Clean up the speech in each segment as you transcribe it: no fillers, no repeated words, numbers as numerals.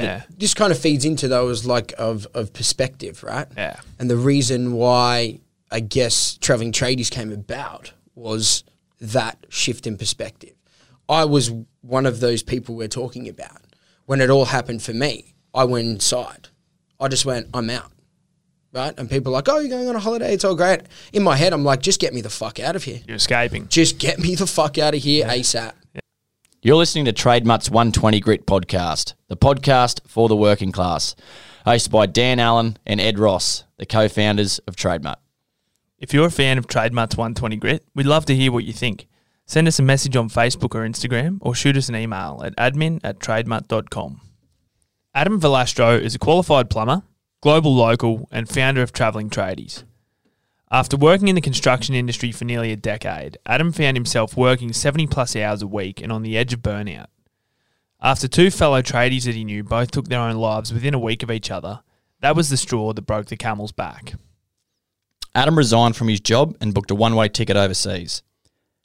But yeah, this kind of feeds into those like of perspective, right? Yeah. And the reason why I guess Travelling Tradies came about was that shift in perspective. I was one of those people we're talking about. When it all happened for me, I went inside. I just went, I'm out, right? And people are like, oh, you're going on a holiday, it's all great. In my head, I'm like, just get me the fuck out of here. You're escaping. Just get me the fuck out of here ASAP. Yeah. You're listening to Trademutt's 120 Grit podcast, the podcast for the working class, hosted by Dan Allen and Ed Ross, the co-founders of Trademutt. If you're a fan of Trademutt's 120 Grit, we'd love to hear what you think. Send us a message on Facebook or Instagram, or shoot us an email at admin@trademutt.com. Adam Velastro is a qualified plumber, global local, and founder of Travelling Tradies. After working in the construction industry for nearly a decade, Adam found himself working 70-plus hours a week and on the edge of burnout. After two fellow tradies that he knew both took their own lives within a week of each other, that was the straw that broke the camel's back. Adam resigned from his job and booked a one-way ticket overseas.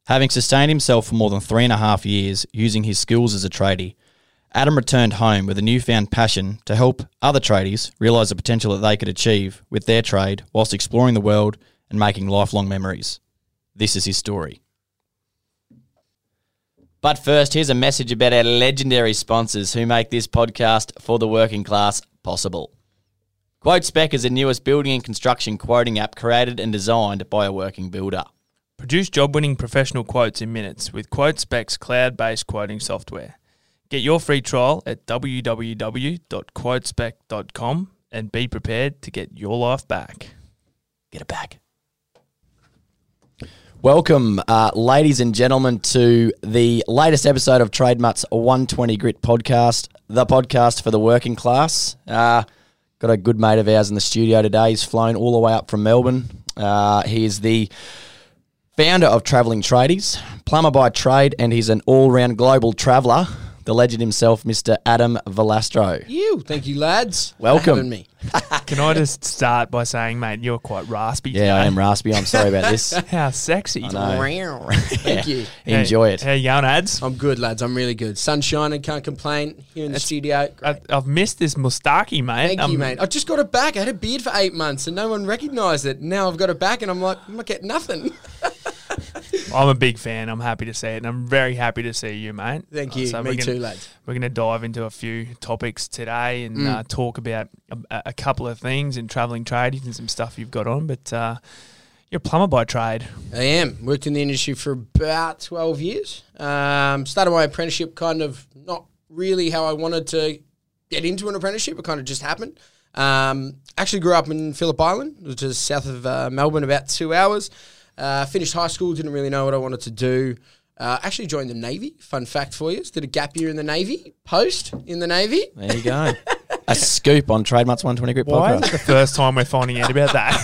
Having sustained himself for more than 3.5 years using his skills as a tradie, Adam returned home with a newfound passion to help other tradies realise the potential that they could achieve with their trade whilst exploring the world and making lifelong memories. This is his story. But first, here's a message about our legendary sponsors who make this podcast for the working class possible. QuoteSpec is the newest building and construction quoting app created and designed by a working builder. Produce job-winning professional quotes in minutes with QuoteSpec's cloud-based quoting software. Get your free trial at www.quotespec.com and be prepared to get your life back. Get it back. Welcome, ladies and gentlemen, to the latest episode of Trademutt's 120 Grit podcast, the podcast for the working class. Got a good mate of ours in the studio today. He's flown all the way up from Melbourne. He is the founder of Travelling Tradies, plumber by trade, and he's an all-round global traveller, the legend himself, Mr. Adam Velastro. Thank you, lads. Welcome. For having me. Can I just start by saying, mate, you're quite raspy today. Yeah, I am raspy. I'm sorry about this. How sexy. Thank you. Enjoy it. How you going, ads? I'm good, lads. I'm really good. Sunshine, and can't complain here in the studio. I've missed this moustache, mate. Thank you, mate. I just got it back. I had a beard for 8 months and no one recognised it. Now I've got it back and I'm like, I'm not getting nothing. I'm a big fan. I'm happy to see it, and I'm very happy to see you, mate. Thank you. So Me too, lads. We're going to dive into a few topics today and talk about a couple of things in Travelling Tradies and some stuff you've got on. But you're a plumber by trade. I am. Worked in the industry for about 12 years. Started my apprenticeship kind of not really how I wanted to get into an apprenticeship. It kind of just happened. Actually grew up in Phillip Island, which is south of Melbourne, about 2 hours. Finished high school, didn't really know what I wanted to do. Actually joined the Navy. Fun fact for you, did a gap year in the Navy, post in the Navy. There you go. A scoop on Trademutt's 120 Grit podcast. Why is it the first time we're finding out about that?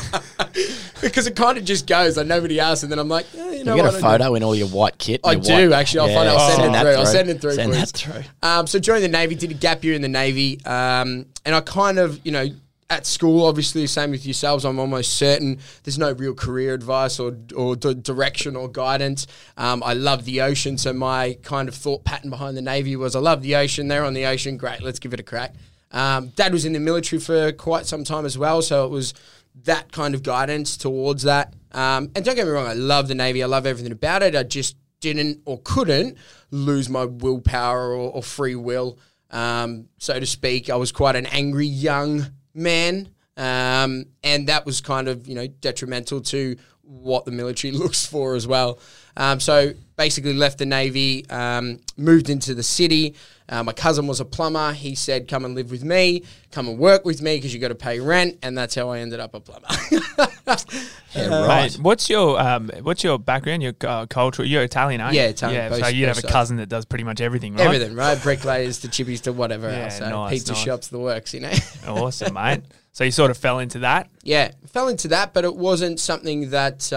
Because it kind of just goes, like nobody asks, and then I'm like, yeah, you know what? You get a photo in all your white kit. I do, actually. I'll send it through. I'll send it through. Send that through. So joined the Navy, did a gap year in the Navy, and I kind of, you know, at school, obviously, same with yourselves, I'm almost certain there's no real career advice or direction or guidance. I love the ocean, so my kind of thought pattern behind the Navy was I love the ocean, they're on the ocean, great, let's give it a crack. Dad was in the military for quite some time as well, so it was that kind of guidance towards that. And don't get me wrong, I love the Navy, I love everything about it, I just didn't or couldn't lose my willpower or free will, so to speak. I was quite an angry young man, and that was kind of, you know, detrimental to what the military looks for as well. So basically left the Navy, moved into the city. My cousin was a plumber. He said, come and live with me, come and work with me because you got to pay rent. And that's how I ended up a plumber. Right. Mate, what's your background, your culture? You're Italian, aren't you? Yeah, Italian. Yeah, so you have a cousin that does pretty much everything, right? Everything, right? Bricklayers to chippies to whatever else. Nice, pizza shops, the works, you know. Awesome, mate. So you sort of fell into that? Yeah, fell into that, but it wasn't something that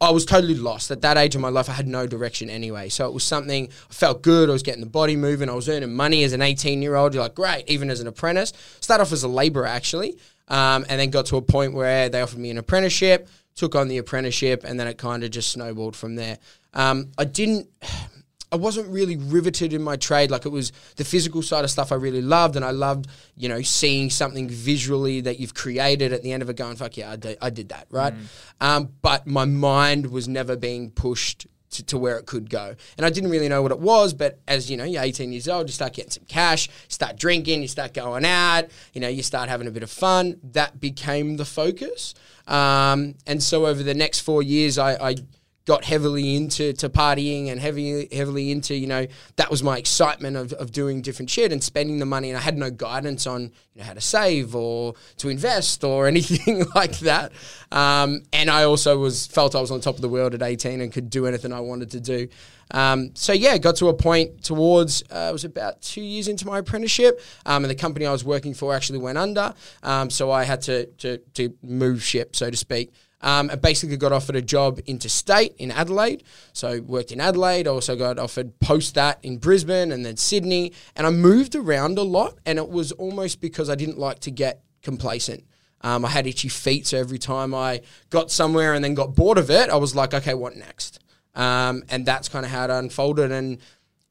I was totally lost. At that age of my life, I had no direction anyway. So it was something, I felt good, I was getting the body moving, I was earning money as an 18-year-old. You're like, great, even as an apprentice. Started off as a labourer, actually, and then got to a point where they offered me an apprenticeship, took on the apprenticeship, and then it kind of just snowballed from there. I didn't... I wasn't really riveted in my trade. Like, it was the physical side of stuff I really loved, and I loved, you know, seeing something visually that you've created at the end of it going, fuck yeah, I did that, right? But my mind was never being pushed to where it could go. And I didn't really know what it was, but as, you know, you're 18 years old, you start getting some cash, start drinking, you start going out, you know, you start having a bit of fun. That became the focus. And so over the next 4 years, I got heavily into partying and heavily into, you know, that was my excitement of doing different shit and spending the money. And I had no guidance on, you know, how to save or to invest or anything like that. And I also felt I was on top of the world at 18 and could do anything I wanted to do. So yeah, got to a point towards, it was about 2 years into my apprenticeship, and the company I was working for actually went under. So I had to move ship, so to speak. I basically got offered a job interstate in Adelaide. So worked in Adelaide. I also got offered post that in Brisbane and then Sydney. And I moved around a lot, and it was almost because I didn't like to get complacent. I had itchy feet. So every time I got somewhere and then got bored of it, I was like, okay, what next? And that's kind of how it unfolded, and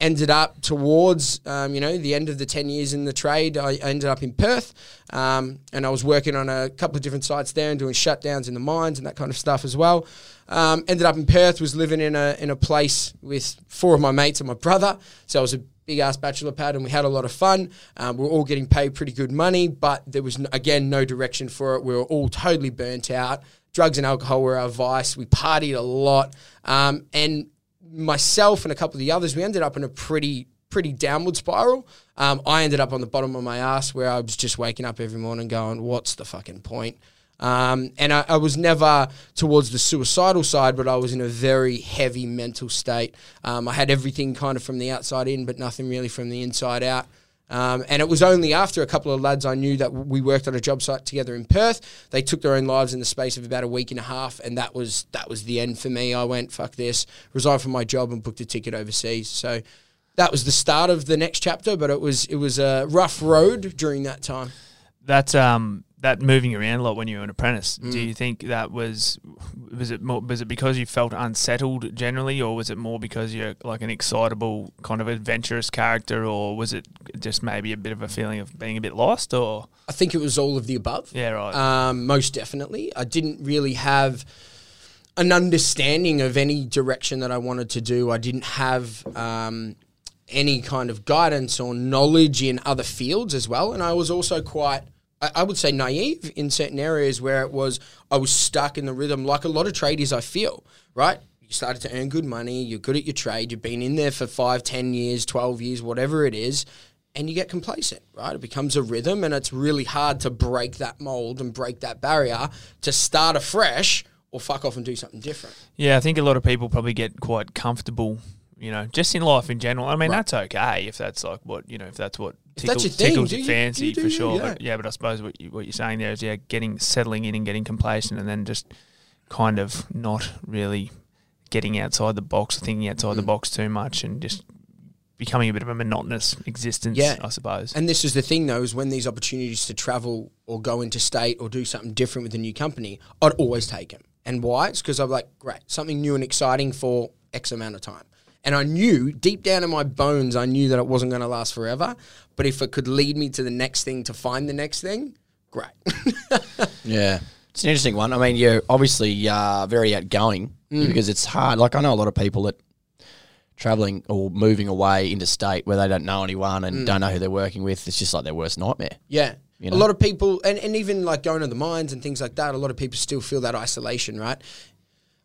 ended up towards, you know, the end of the 10 years in the trade. I ended up in Perth, and I was working on a couple of different sites there and doing shutdowns in the mines and that kind of stuff as well. Ended up in Perth, was living in a place with four of my mates and my brother. So I was a big-ass bachelor pad, and we had a lot of fun. We were all getting paid pretty good money, but there was, again, no direction for it. We were all totally burnt out. Drugs and alcohol were our vice. We partied a lot, and myself and a couple of the others, we ended up in a pretty downward spiral. I ended up on the bottom of my ass, where I was just waking up every morning going, what's the fucking point? And I was never towards the suicidal side, but I was in a very heavy mental state. I had everything kind of from the outside in, but nothing really from the inside out. And it was only after a couple of lads I knew that we worked on a job site together in Perth. They took their own lives in the space of about a week and a half, and that was the end for me. I went, fuck this, resigned from my job and booked a ticket overseas. So that was the start of the next chapter, but it was a rough road during that time. That moving around a lot when you were an apprentice, do you think that was it because you felt unsettled generally, or was it more because you're like an excitable kind of adventurous character, or was it just maybe a bit of a feeling of being a bit lost? Or I think it was all of the above. Yeah, right. Most definitely. I didn't really have an understanding of any direction that I wanted to do. I didn't have any kind of guidance or knowledge in other fields as well, and I was also quite, I would say, naive in certain areas where I was stuck in the rhythm, like a lot of tradies I feel, right? You started to earn good money, you're good at your trade, you've been in there for 5, 10 years, 12 years, whatever it is, and you get complacent, right? It becomes a rhythm, and it's really hard to break that mold and break that barrier to start afresh or fuck off and do something different. Yeah, I think a lot of people probably get quite comfortable, you know, just in life in general. I mean, right, that's okay if that's like what, you know, if that's what tickles your fancy, for sure. Yeah. But I suppose what you're saying there is, yeah, settling in and getting complacent, and then just kind of not really getting outside the box, thinking outside the box too much, and just becoming a bit of a monotonous existence, I suppose. And this is the thing, though, is when these opportunities to travel or go into state or do something different with a new company, I'd always take them. And why? It's because I'm like, great, something new and exciting for X amount of time. And I knew, deep down in my bones, I knew that it wasn't going to last forever. But if it could lead me to the next thing, to find the next thing, great. Yeah. It's an interesting one. I mean, you're obviously very outgoing because it's hard. Like, I know a lot of people that travelling or moving away into state where they don't know anyone and don't know who they're working with, it's just like their worst nightmare. Yeah. You know? A lot of people, and even like going to the mines and things like that, a lot of people still feel that isolation, right?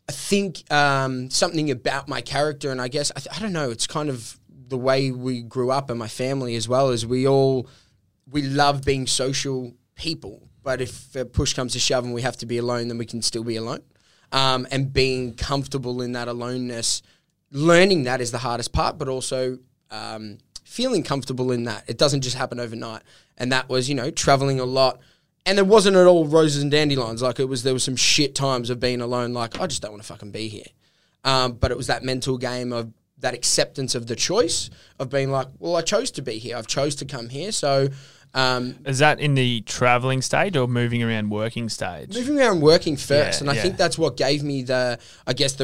I think something about my character, and I guess, I don't know, it's kind of the way we grew up and my family as well, is we love being social people, but if push comes to shove and we have to be alone, then we can still be alone. And being comfortable in that aloneness, learning that is the hardest part, but also feeling comfortable in that. It doesn't just happen overnight. And that was, you know, traveling a lot. And there wasn't at all roses and dandelions. Like, there was some shit times of being alone. Like, I just don't want to fucking be here. But it was that mental game of that acceptance of the choice of being like, well, I chose to be here. I've chose to come here. So, is that in the traveling stage or moving around working stage? Moving around working first. Yeah, and I think that's what gave me the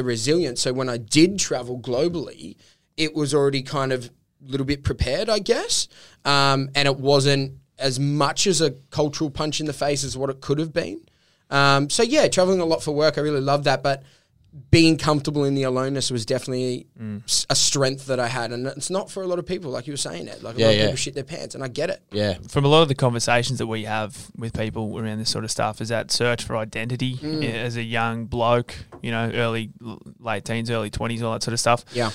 resilience. So when I did travel globally, it was already kind of a little bit prepared, I guess. And it wasn't as much as a cultural punch in the face as what it could have been. So, yeah, traveling a lot for work, I really love that. But being comfortable in the aloneness was definitely a strength that I had. And it's not for a lot of people, like you were saying, Ed. Like, a lot of people shit their pants, and I get it. Yeah. From a lot of the conversations that we have with people around this sort of stuff is that search for identity as a young bloke, you know, late teens, early 20s, all that sort of stuff. Yeah.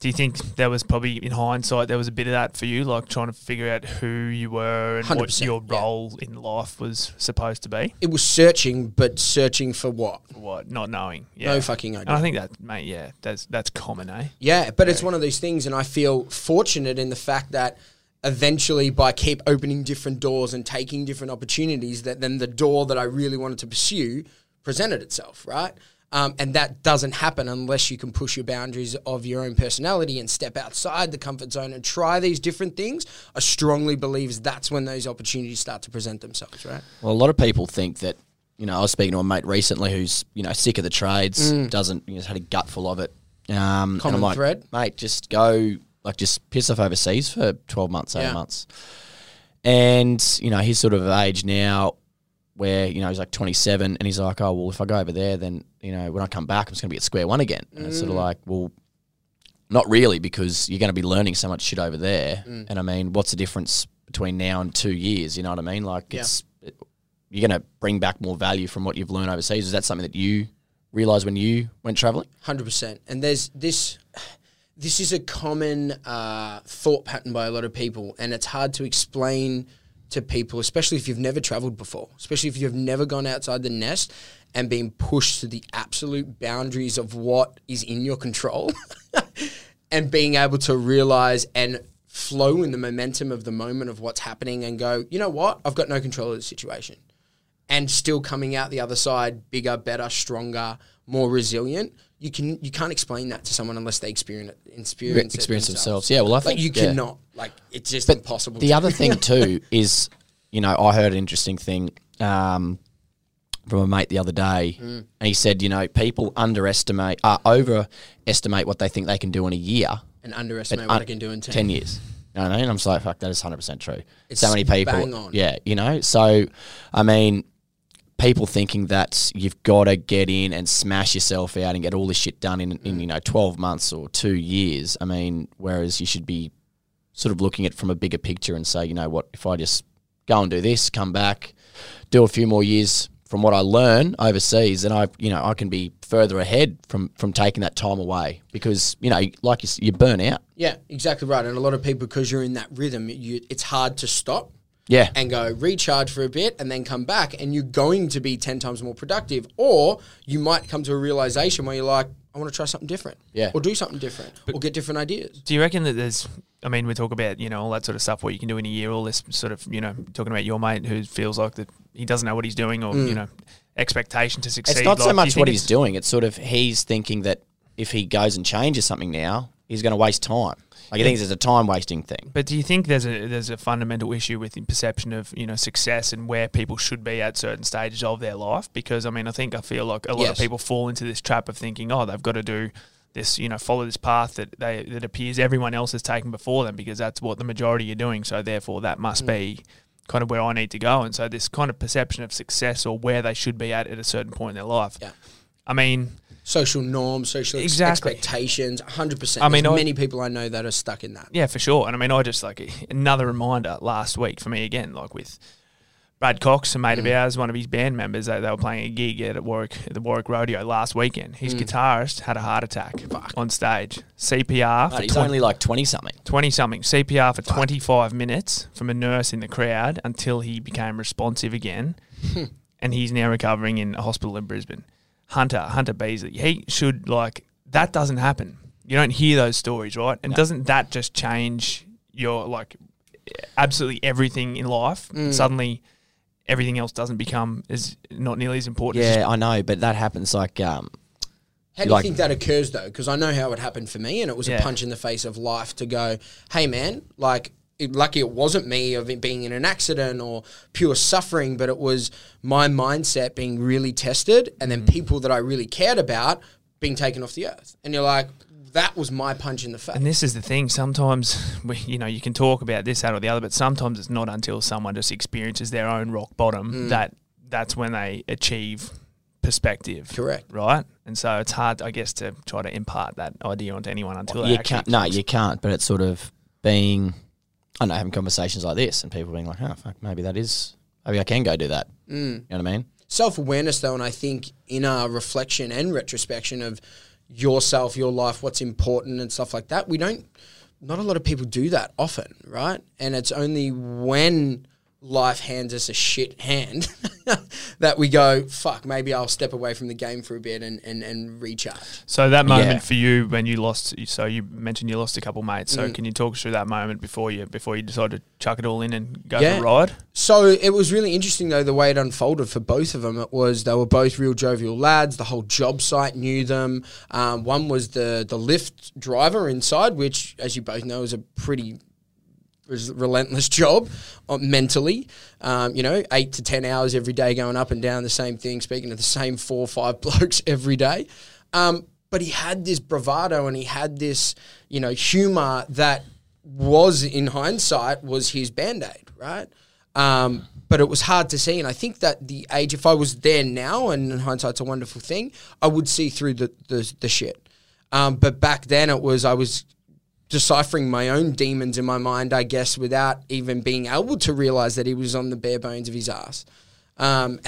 Do you think there was probably, in hindsight, there was a bit of that for you, like trying to figure out who you were and what your role in life was supposed to be? It was searching, but searching for what? What? Not knowing. Yeah. No fucking idea. And I think that, mate, yeah, that's common, eh? Yeah, but it's one of those things, and I feel fortunate in the fact that eventually by keep opening different doors and taking different opportunities, that then the door that I really wanted to pursue presented itself, right? And that doesn't happen unless you can push your boundaries of your own personality and step outside the comfort zone and try these different things. I strongly believe that's when those opportunities start to present themselves, right? Well, a lot of people think that, you know, I was speaking to a mate recently who's, you know, sick of the trades, doesn't, you know, had a gutful of it. Common and I'm thread. Mate, just go, like, just piss off overseas for 12 months, 8 months. And, you know, he's sort of age now where, you know, he's like 27 and he's like, oh, well, if I go over there, then, you know, when I come back, I'm just going to be at square one again. And it's sort of like, well, not really, because you're going to be learning so much shit over there. And I mean, what's the difference between now and 2 years? You know what I mean? Like you're going to bring back more value from what you've learned overseas. Is that something that you realised when you went travelling? 100%. And there's this is a common thought pattern by a lot of people, and it's hard to explain to people, especially if you've never traveled before, especially if you've never gone outside the nest and been pushed to the absolute boundaries of what is in your control and being able to realize and flow in the momentum of the moment of what's happening and go, you know what, I've got no control of the situation, and still coming out the other side bigger, better, stronger, more resilient. You can't explain that to someone unless they experience it themselves. Yeah, well, I think you cannot. Like, it's just impossible. The other thing too is, you know, I heard an interesting thing from a mate the other day, and he said, you know, people overestimate what they think they can do in a year, and underestimate what they can do in 10 years. You know what I mean? And I'm just like, fuck, that is 100% true. It's so many people, bang on. Yeah, you know. So, I mean, people thinking that you've got to get in and smash yourself out and get all this shit done in you know, 12 months or 2 years. I mean, whereas you should be sort of looking at from a bigger picture and say, you know what, if I just go and do this, come back, do a few more years from what I learn overseas, then I can be further ahead from taking that time away, because, you know, like you burn out. Yeah, exactly right. And a lot of people, because you're in that rhythm, it's hard to stop. Yeah. And go recharge for a bit and then come back, and you're going to be 10 times more productive. Or you might come to a realization where you're like, I want to try something different. Yeah. Or do something different. But or get different ideas. Do you reckon that there's, I mean, we talk about, you know, all that sort of stuff, what you can do in a year, all this sort of, you know, talking about your mate who feels like that he doesn't know what he's doing, or, you know, expectation to succeed. It's not so much what he's doing. It's sort of he's thinking that if he goes and changes something now, he's going to waste time. Like, I think there's a time-wasting thing. But do you think there's a fundamental issue with the perception of, you know, success and where people should be at certain stages of their life? Because, I mean, I feel like a lot of people fall into this trap of thinking, oh, they've got to do this, you know, follow this path that appears everyone else has taken before them, because that's what the majority are doing, so therefore that must be kind of where I need to go. And so this kind of perception of success or where they should be at a certain point in their life. Yeah. I mean, social norms, social expectations, 100%. I mean, many people I know that are stuck in that. Yeah, for sure. And I mean, I just, like, another reminder last week for me again, like with Brad Cox, a mate of ours, one of his band members, they were playing a gig at the Warwick Rodeo last weekend. His guitarist had a heart attack on stage. CPR. Mate, he's only like 20-something. 20-something. CPR for 25 minutes from a nurse in the crowd until he became responsive again. And he's now recovering in a hospital in Brisbane. Hunter Beasley, he should, like, that doesn't happen. You don't hear those stories, right? And doesn't that just change your, like, absolutely everything in life? Suddenly everything else doesn't become not nearly as important. Yeah, I know, but that happens like... How do you think that occurs, though? Because I know how it happened for me, and it was a punch in the face of life to go, hey, man, like... Lucky it wasn't me of it being in an accident or pure suffering, but it was my mindset being really tested, and then people that I really cared about being taken off the earth. And you're like, that was my punch in the face. And this is the thing. Sometimes, you know, you can talk about this, that or the other, but sometimes it's not until someone just experiences their own rock bottom that's when they achieve perspective. Correct. Right? And so it's hard, I guess, to try to impart that idea onto anyone until they actually... No, you can't, but it's sort of being... I know, having conversations like this and people being like, oh, fuck, maybe that is... Maybe I can go do that. You know what I mean? Self-awareness, though, and I think inner reflection and retrospection of yourself, your life, what's important and stuff like that, we don't... Not a lot of people do that often, right? And it's only when life hands us a shit hand that we go, fuck, maybe I'll step away from the game for a bit and recharge. So that moment for you when you lost, so you mentioned you lost a couple mates, so can you talk us through that moment before you decided to chuck it all in and go for a ride? So it was really interesting though, the way it unfolded for both of them. It was, they were both real jovial lads, the whole job site knew them. One was the lift driver inside, which as you both know is a pretty... was a relentless job mentally, you know, 8 to 10 hours every day going up and down the same thing, speaking to the same 4 or 5 blokes every day. But he had this bravado and he had this, you know, humour that was, in hindsight, was his Band-Aid, right? But it was hard to see. And I think that the age, if I was there now, and in hindsight's a wonderful thing, I would see through the shit. But back then it was, I was... deciphering my own demons in my mind, I guess, without even being able to realise that he was on the bare bones of his ass. And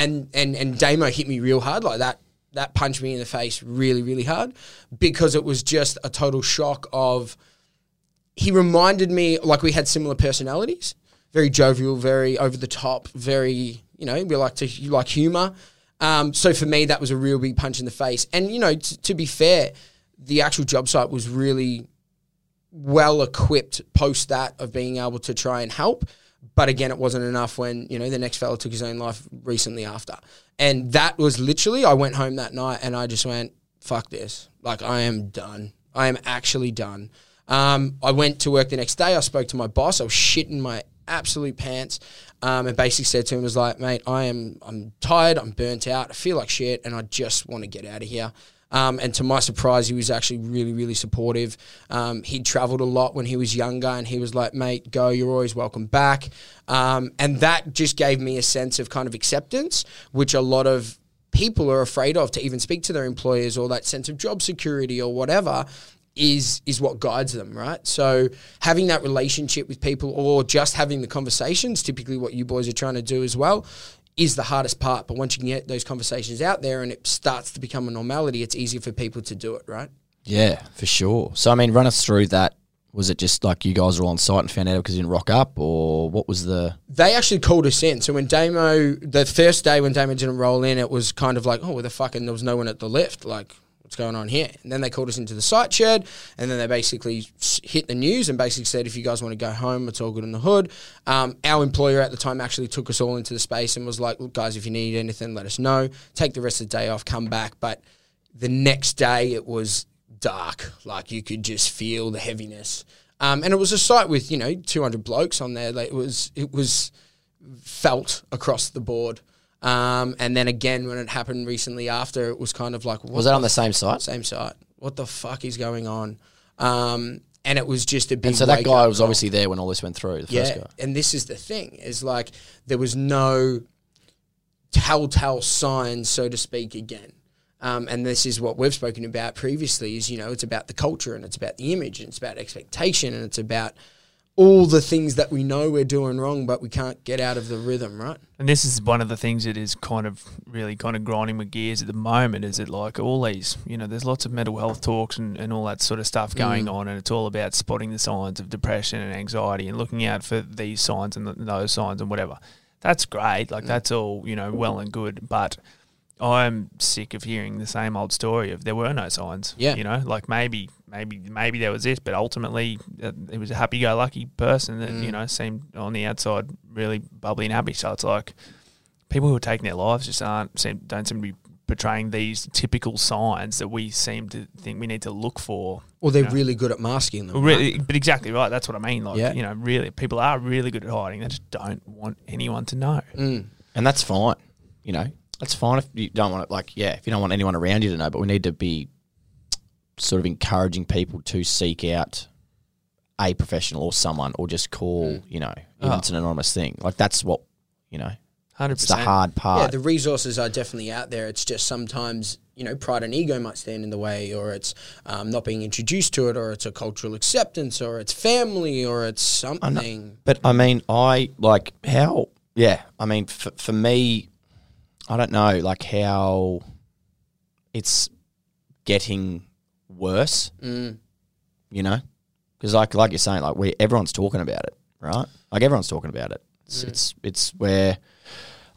Damo hit me real hard like that. That punched me in the face really, really hard because it was just a total shock of... He reminded me, like, we had similar personalities, very jovial, very over the top, very, you know, you like humour. So for me, that was a real big punch in the face. And, you know, to be fair, the actual job site was really... well equipped post that of being able to try and help, but again it wasn't enough when, you know, the next fella took his own life recently after. And that was literally, I went home that night and I just went, fuck this, like I am done, I am actually done. I went to work the next day, I spoke to my boss, I was shitting my absolute pants, and basically said to him, was like, mate, I'm tired, I'm burnt out, I feel like shit and I just want to get out of here. And to my surprise, he was actually really, really supportive. He'd traveled a lot when he was younger and he was like, mate, go, you're always welcome back. And that just gave me a sense of kind of acceptance, which a lot of people are afraid of to even speak to their employers, or that sense of job security or whatever is what guides them, right? So having that relationship with people or just having the conversations, typically what you boys are trying to do as well, is the hardest part. But once you can get those conversations out there and it starts to become a normality, it's easier for people to do it, right? Yeah, for sure. So, I mean, run us through that. Was it just like you guys were on site and found out because you didn't rock up, or what was the... They actually called us in. So when Damo, the first day when Damo didn't roll in, it was kind of like, oh, where the fuck, and there was no one at the lift, like... what's going on here? And then they called us into the site shed and then they basically hit the news and basically said, if you guys want to go home, it's all good in the hood. Our employer at the time actually took us all into the space and was like, look, guys, if you need anything, let us know. Take the rest of the day off, come back. But the next day it was dark. Like, you could just feel the heaviness. And it was a site with, you know, 200 blokes on there. Like, it was felt across the board. And then again, when it happened recently after, it was kind of like... Was that on the same site? Same site. What the fuck is going on? And it was just a big... And so that guy was obviously there when all this went through, the first guy. And this is the thing, is like there was no telltale sign, so to speak, again. And this is what we've spoken about previously is, you know, it's about the culture and it's about the image and it's about expectation and it's about... all the things that we know we're doing wrong, but we can't get out of the rhythm, right? And this is one of the things that is kind of really kind of grinding my gears at the moment, is it like all these, you know, there's lots of mental health talks and all that sort of stuff going on, and it's all about spotting the signs of depression and anxiety and looking out for these signs and those signs and whatever. That's great. Like, that's all, you know, well and good, but I'm sick of hearing the same old story of there were no signs. Yeah. You know, like maybe there was this, but ultimately it was a happy-go-lucky person that, you know, seemed on the outside really bubbly and happy. So it's like people who are taking their lives just don't seem to be portraying these typical signs that we seem to think we need to look for. Well, they're really good at masking them. Really, right? But exactly right. That's what I mean. Like, you know, really, people are really good at hiding. They just don't want anyone to know. And that's fine, you know. That's fine if you don't want it, like, if you don't want anyone around you to know, but we need to be sort of encouraging people to seek out a professional or someone, or just call, you know, it's an anonymous thing. Like, that's what, you know, 100%. It's the hard part. Yeah, the resources are definitely out there. It's just sometimes, you know, pride and ego might stand in the way, or it's not being introduced to it, or it's a cultural acceptance, or it's family, or it's something. But I mean, for me, I don't know, like, how it's getting worse, you know? Because like you're saying, like, everyone's talking about it, right? Like, everyone's talking about it. It's where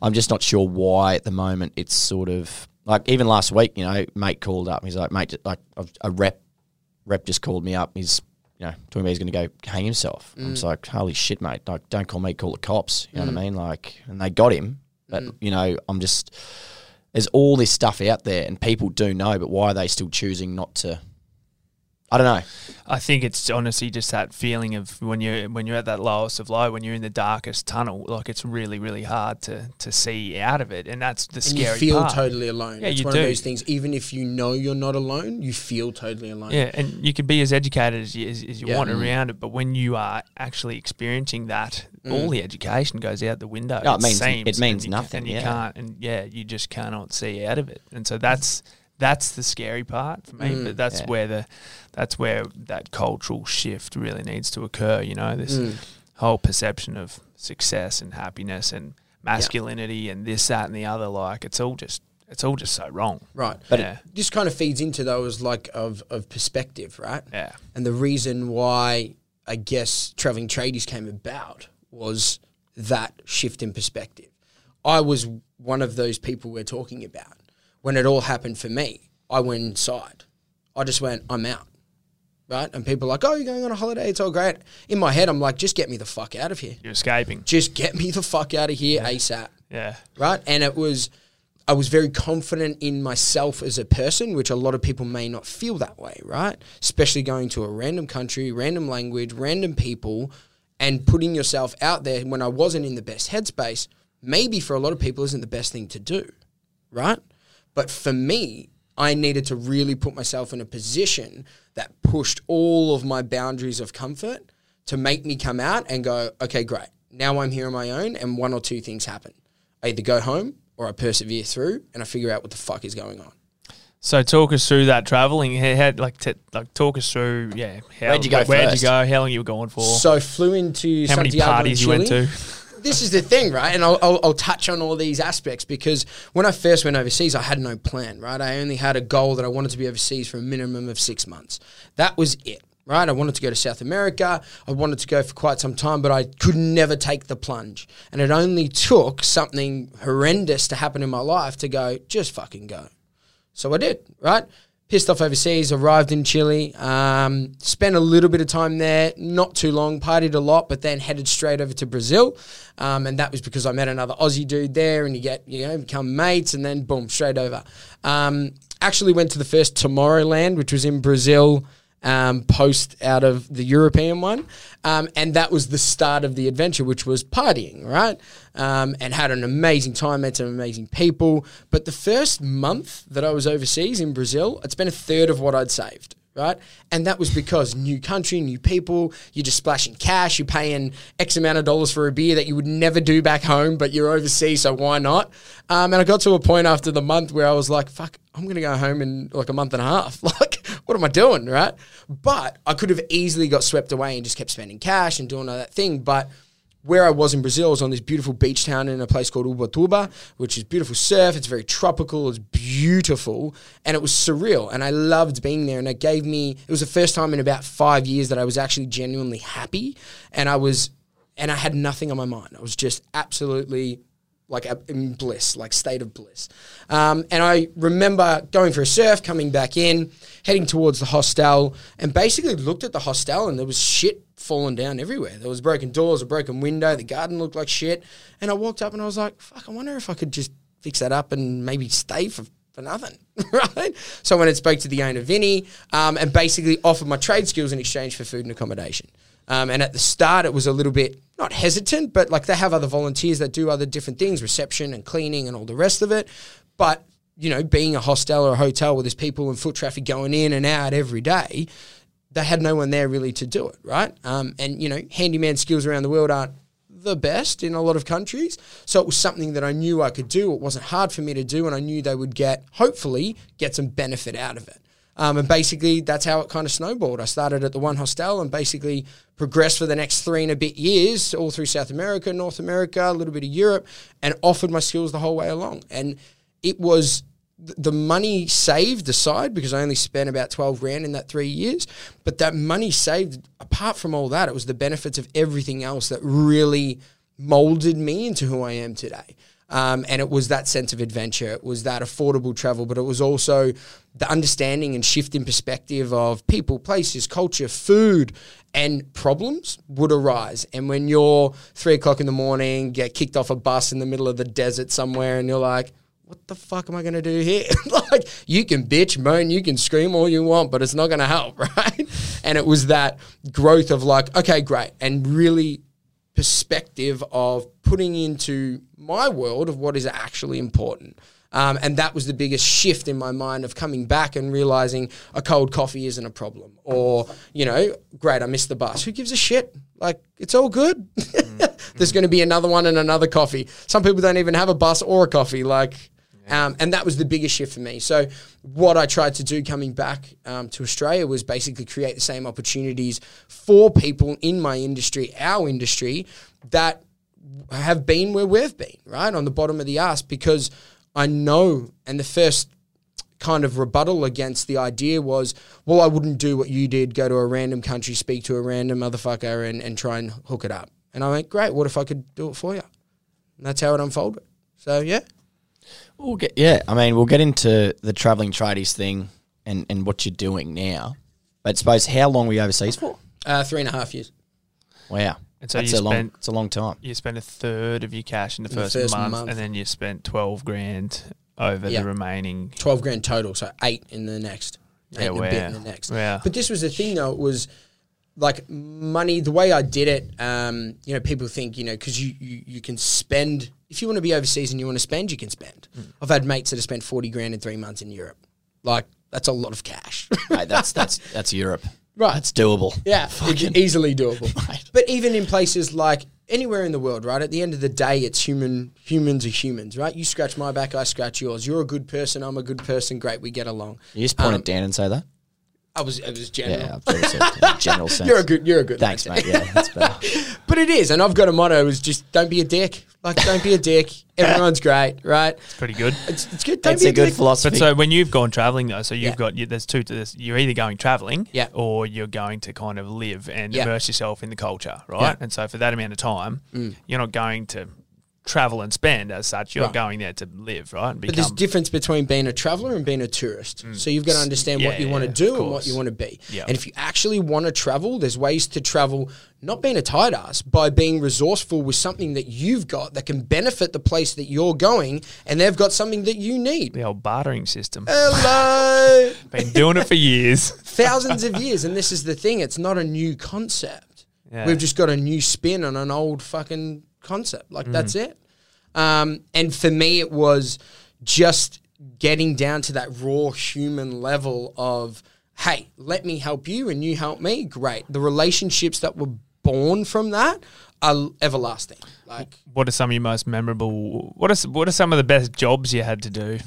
I'm just not sure why at the moment it's sort of like, even last week, you know, mate called up. He's like, mate, like a rep just called me up. He's, you know, talking about he's going to go hang himself. I'm just like, holy shit, mate! Like, don't call me, call the cops. You know what I mean? Like, and they got him. But you know, I'm just, there's all this stuff out there, and people do know, but why are they still choosing not to? I don't know. I think it's honestly just that feeling of when you're at that lowest of low, when you're in the darkest tunnel, like, it's really, really hard to see out of it, and that's the scary part. You feel totally alone. Yeah, it's one of those things. Even if you know you're not alone, you feel totally alone. Yeah, and you can be as educated as you want around it, but when you are actually experiencing that, all the education goes out the window. No, it means nothing. And you can't, you just cannot see out of it, and so that's the scary part for me, but that's where that cultural shift really needs to occur, you know, this whole perception of success and happiness and masculinity and this, that and the other, like, it's all just so wrong. Right. But it just kind of feeds into those, like, of perspective, right? Yeah. And the reason why, I guess, Travelling Tradies came about was that shift in perspective. I was one of those people we're talking about. When it all happened for me, I went inside. I just went, I'm out, right? And people are like, oh, you're going on a holiday, it's all great. In my head, I'm like, just get me the fuck out of here. You're escaping. Just get me the fuck out of here ASAP. Yeah. Right? And I was very confident in myself as a person, which a lot of people may not feel that way, right? Especially going to a random country, random language, random people, and putting yourself out there when I wasn't in the best headspace, maybe for a lot of people isn't the best thing to do, right? But for me, I needed to really put myself in a position that pushed all of my boundaries of comfort to make me come out and go, okay, great. Now I'm here on my own, and one or two things happen. I either go home, or I persevere through and I figure out what the fuck is going on. So talk us through that traveling. Talk us through, where'd you go first? Where'd you go? How long you were going for? So flew into Santiago, Chile. How many parties you went to? This is the thing, right? And I'll touch on all these aspects, because when I first went overseas, I had no plan, right? I only had a goal that I wanted to be overseas for a minimum of 6 months. That was it, right? I wanted to go to South America. I wanted to go for quite some time, but I could never take the plunge. And it only took something horrendous to happen in my life to go, just fucking go. So I did, right? Pissed off overseas, arrived in Chile, spent a little bit of time there, not too long, partied a lot, but then headed straight over to Brazil. And that was because I met another Aussie dude there, and become mates, and then boom, straight over. Actually went to the first Tomorrowland, which was in Brazil, post out of the European one. And that was the start of the adventure, which was partying, right? And had an amazing time, met some amazing people. But the first month that I was overseas in Brazil, I'd spent a third of what I'd saved, right? And that was because new country, new people, you're just splashing cash, you're paying X amount of dollars for a beer that you would never do back home, but you're overseas, so why not? And I got to a point after the month where I was like, fuck, I'm going to go home in like a month and a half. Like, what am I doing, right? But I could have easily got swept away and just kept spending cash and doing all that thing. But where I was in Brazil was on this beautiful beach town in a place called Ubatuba, which is beautiful surf. It's very tropical. It's beautiful. And it was surreal. And I loved being there. And it was the first time in about 5 years that I was actually genuinely happy. And I had nothing on my mind. I was just absolutely like in bliss, like state of bliss. And I remember going for a surf, coming back in, heading towards the hostel, and basically looked at the hostel and there was shit falling down everywhere. There was broken doors, a broken window, the garden looked like shit. And I walked up and I was like, fuck, I wonder if I could just fix that up and maybe stay for nothing, right? So I went and spoke to the owner, Vinnie, and basically offered my trade skills in exchange for food and accommodation. And at the start, it was a little bit, not hesitant, but like they have other volunteers that do other different things, reception and cleaning and all the rest of it. But you know, being a hostel or a hotel where there's people and foot traffic going in and out every day, they had no one there really to do it, right? And, you know, handyman skills around the world aren't the best in a lot of countries. So it was something that I knew I could do. It wasn't hard for me to do, and I knew they would get, hopefully, get some benefit out of it. And basically that's how it kind of snowballed. I started at the one hostel and basically progressed for the next 3 and a bit years all through South America, North America, a little bit of Europe, and offered my skills the whole way along. And it was the money saved aside, because I only spent about 12 grand in that 3 years, but that money saved, apart from all that, it was the benefits of everything else that really molded me into who I am today. And it was that sense of adventure. It was that affordable travel, but it was also the understanding and shift in perspective of people, places, culture, food, and problems would arise. And when you're 3 o'clock in the morning, get kicked off a bus in the middle of the desert somewhere, and you're like, what the fuck am I going to do here? Like, you can bitch, moan, you can scream all you want, but it's not going to help, right? And it was that growth of like, okay, great. And really perspective of putting into my world of what is actually important. And that was the biggest shift in my mind of coming back and realizing a cold coffee isn't a problem, or, you know, great, I missed the bus. Who gives a shit? Like, it's all good. There's going to be another one and another coffee. Some people don't even have a bus or a coffee. Like, and that was the biggest shift for me. So what I tried to do coming back to Australia was basically create the same opportunities for people in my industry, our industry, that have been where we've been, right? On the bottom of the ass, because I know, and the first kind of rebuttal against the idea was, well, I wouldn't do what you did, go to a random country, speak to a random motherfucker and try and hook it up. And I went, great, what if I could do it for you? And that's how it unfolded. So, yeah. We'll get into the Travelling Tradies thing and what you're doing now. But I suppose, how long were you overseas for? 3.5 years. Wow. And so it's a long time. You spent a third of your cash in the first month, and then you spent 12 grand over the remaining. 12 grand total, so 8 in the next. Wow. But this was the thing, though. It was like money, the way I did it, you know, people think, you know, because you can spend. If you want to be overseas and you want to spend, you can spend. I've had mates that have spent 40 grand in 3 months in Europe. Like, that's a lot of cash. Mate, that's Europe. Right. That's doable. Yeah, it's easily doable. Mate. But even in places like anywhere in the world, right, at the end of the day, it's humans are humans, right? You scratch my back, I scratch yours. You're a good person, I'm a good person, great, we get along. You just point it down and say that? I was general. Yeah, I've always said in general sense. You're a good Thanks, mate. Yeah, that's better. But it is, and I've got a motto, is just don't be a dick. Like, don't be a dick. Everyone's great, right? It's pretty good. It's good. Don't be a dick. It's a good philosophy. But so when you've gone travelling, though, so you've got, there's two to this. You're either going travelling or you're going to kind of live and immerse yourself in the culture, right? Yeah. And so for that amount of time, you're not going to travel and spend as such. You're going there to live, right? And but there's a difference between being a traveller and being a tourist. So you've got to understand what you want to do and what you want to be. Yep. And if you actually want to travel, there's ways to travel, not being a tight ass, by being resourceful with something that you've got that can benefit the place that you're going, and they've got something that you need. The old bartering system. Hello. Been doing it for years. Thousands of years. And this is the thing. It's not a new concept. Yeah. We've just got a new spin on an old fucking concept. Like, that's it. And for me, it was just getting down to that raw human level of, hey, let me help you and you help me. Great. The relationships that were born from that are everlasting. Like, what are some of your most memorable, what are some of the best jobs you had to do?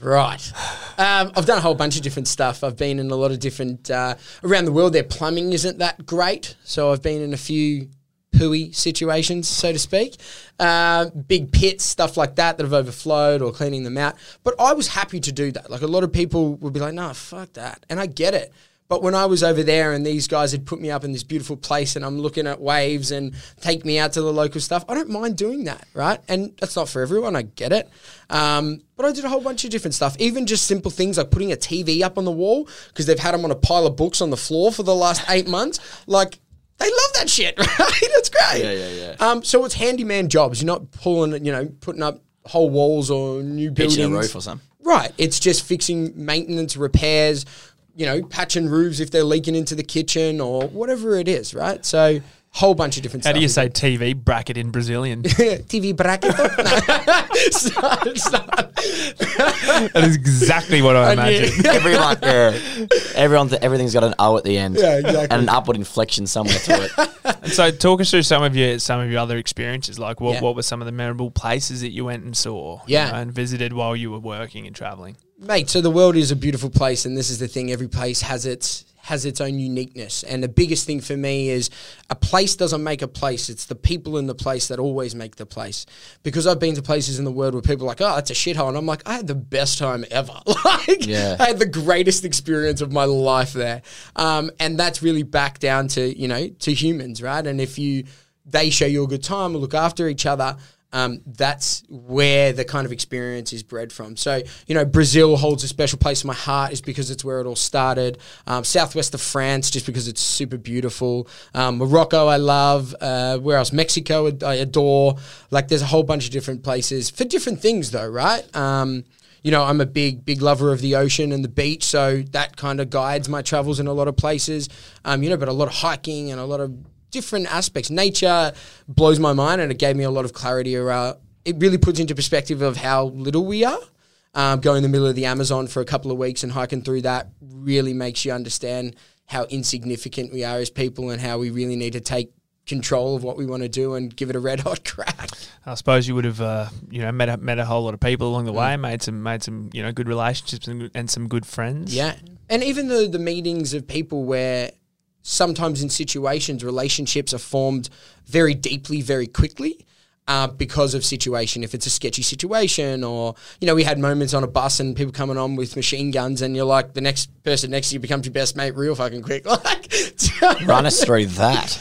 Right. I've done a whole bunch of different stuff. I've been in a lot of different, around the world, their plumbing isn't that great. So I've been in a few pooey situations, so to speak, big pits, stuff like that have overflowed, or cleaning them out. But I was happy to do that. Like, a lot of people would be like, nah, fuck that. And I get it. But when I was over there and these guys had put me up in this beautiful place and I'm looking at waves and take me out to the local stuff, I don't mind doing that, right? And that's not for everyone, I get it. But I did a whole bunch of different stuff, even just simple things like putting a TV up on the wall because they've had them on a pile of books on the floor for the last 8 months. Like, they love that shit, right? That's great. Yeah. So it's handyman jobs. You're not pulling, you know, putting up whole walls or new buildings. Pitching a roof or something. Right. It's just fixing, maintenance, repairs, you know, patching roofs if they're leaking into the kitchen or whatever it is, right? So whole bunch of different stuff. How do you say TV bracket in Brazilian? TV bracket. That is exactly what I imagined. Everything's got an O at the end. Yeah, exactly. And an upward inflection somewhere to it. And so talk us through some of your other experiences. Like what were some of the memorable places that you went and saw and visited while you were working and travelling? Mate, so the world is a beautiful place, and this is the thing. Every place has its own uniqueness, and the biggest thing for me is a place doesn't make a place. It's the people in the place that always make the place, because I've been to places in the world where people are like, oh, it's a shithole, and I'm like, I had the best time ever. I had the greatest experience of my life there, and that's really back down to, you know, to humans, right? And if they show you a good time, look after each other, that's where the kind of experience is bred from. So, you know, Brazil holds a special place in my heart is because it's where it all started. Southwest of France, just because it's super beautiful. Morocco, I love. Where else? Mexico, I adore. Like, there's a whole bunch of different places for different things though, right? You know, I'm a big, big lover of the ocean and the beach, so that kind of guides my travels in a lot of places. You know, but a lot of hiking and a lot of different aspects. Nature blows my mind, and it gave me a lot of clarity around. It really puts into perspective of how little we are. Going in the middle of the Amazon for a couple of weeks and hiking through that really makes you understand how insignificant we are as people and how we really need to take control of what we want to do and give it a red hot crack. I suppose you would have, you know, met a whole lot of people along the way, made some, you know, good relationships and some good friends. Yeah, and even the meetings of people where sometimes in situations, relationships are formed very deeply, very quickly because of situation. If it's a sketchy situation, or, you know, we had moments on a bus and people coming on with machine guns, and you're like, the next person next to you becomes your best mate real fucking quick. Like, run us through that.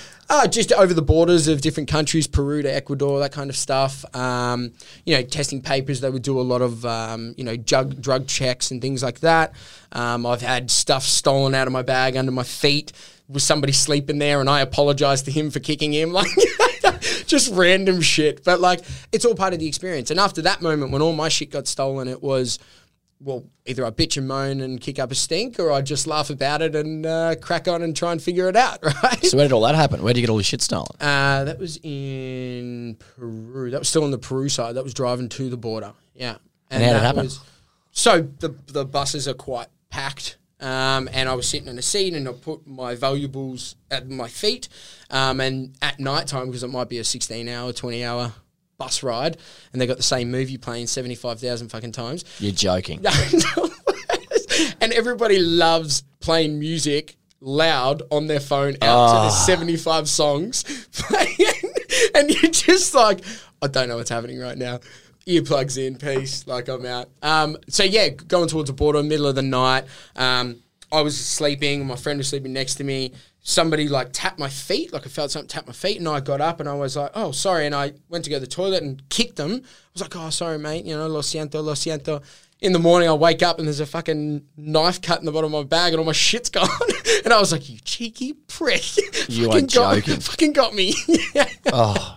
Just over the borders of different countries, Peru to Ecuador, that kind of stuff. You know, testing papers, they would do a lot of, you know, drug checks and things like that. I've had stuff stolen out of my bag under my feet. Was somebody sleeping there, and I apologized to him for kicking him, like just random shit. But like, it's all part of the experience. And after that moment, when all my shit got stolen, it was, well, either I bitch and moan and kick up a stink, or I just laugh about it and crack on and try and figure it out, right? So where did all that happen? Where did you get all your shit stolen? That was in Peru. That was still on the Peru side. That was driving to the border. Yeah. And how did it happen? So the buses are quite packed. And I was sitting in a seat, and I put my valuables at my feet. And at night time, because it might be a 16-hour, 20-hour bus ride, and they got the same movie playing 75,000 fucking times. You're joking. And everybody loves playing music loud on their phone out to the 75 songs playing, and you're just like, I don't know what's happening right now. Earplugs in, peace, like I'm out. So yeah, going towards the border, middle of the night. I was sleeping, my friend was sleeping next to me. Somebody like tapped my feet, like I felt something tap my feet, and I got up and I was like, oh, sorry. And I went to go to the toilet and kicked them. I was like, oh, sorry, mate, you know, lo siento. In the morning, I wake up and there's a fucking knife cut in the bottom of my bag and all my shit's gone. And I was like, you cheeky prick. You are joking. Fucking got me. Oh.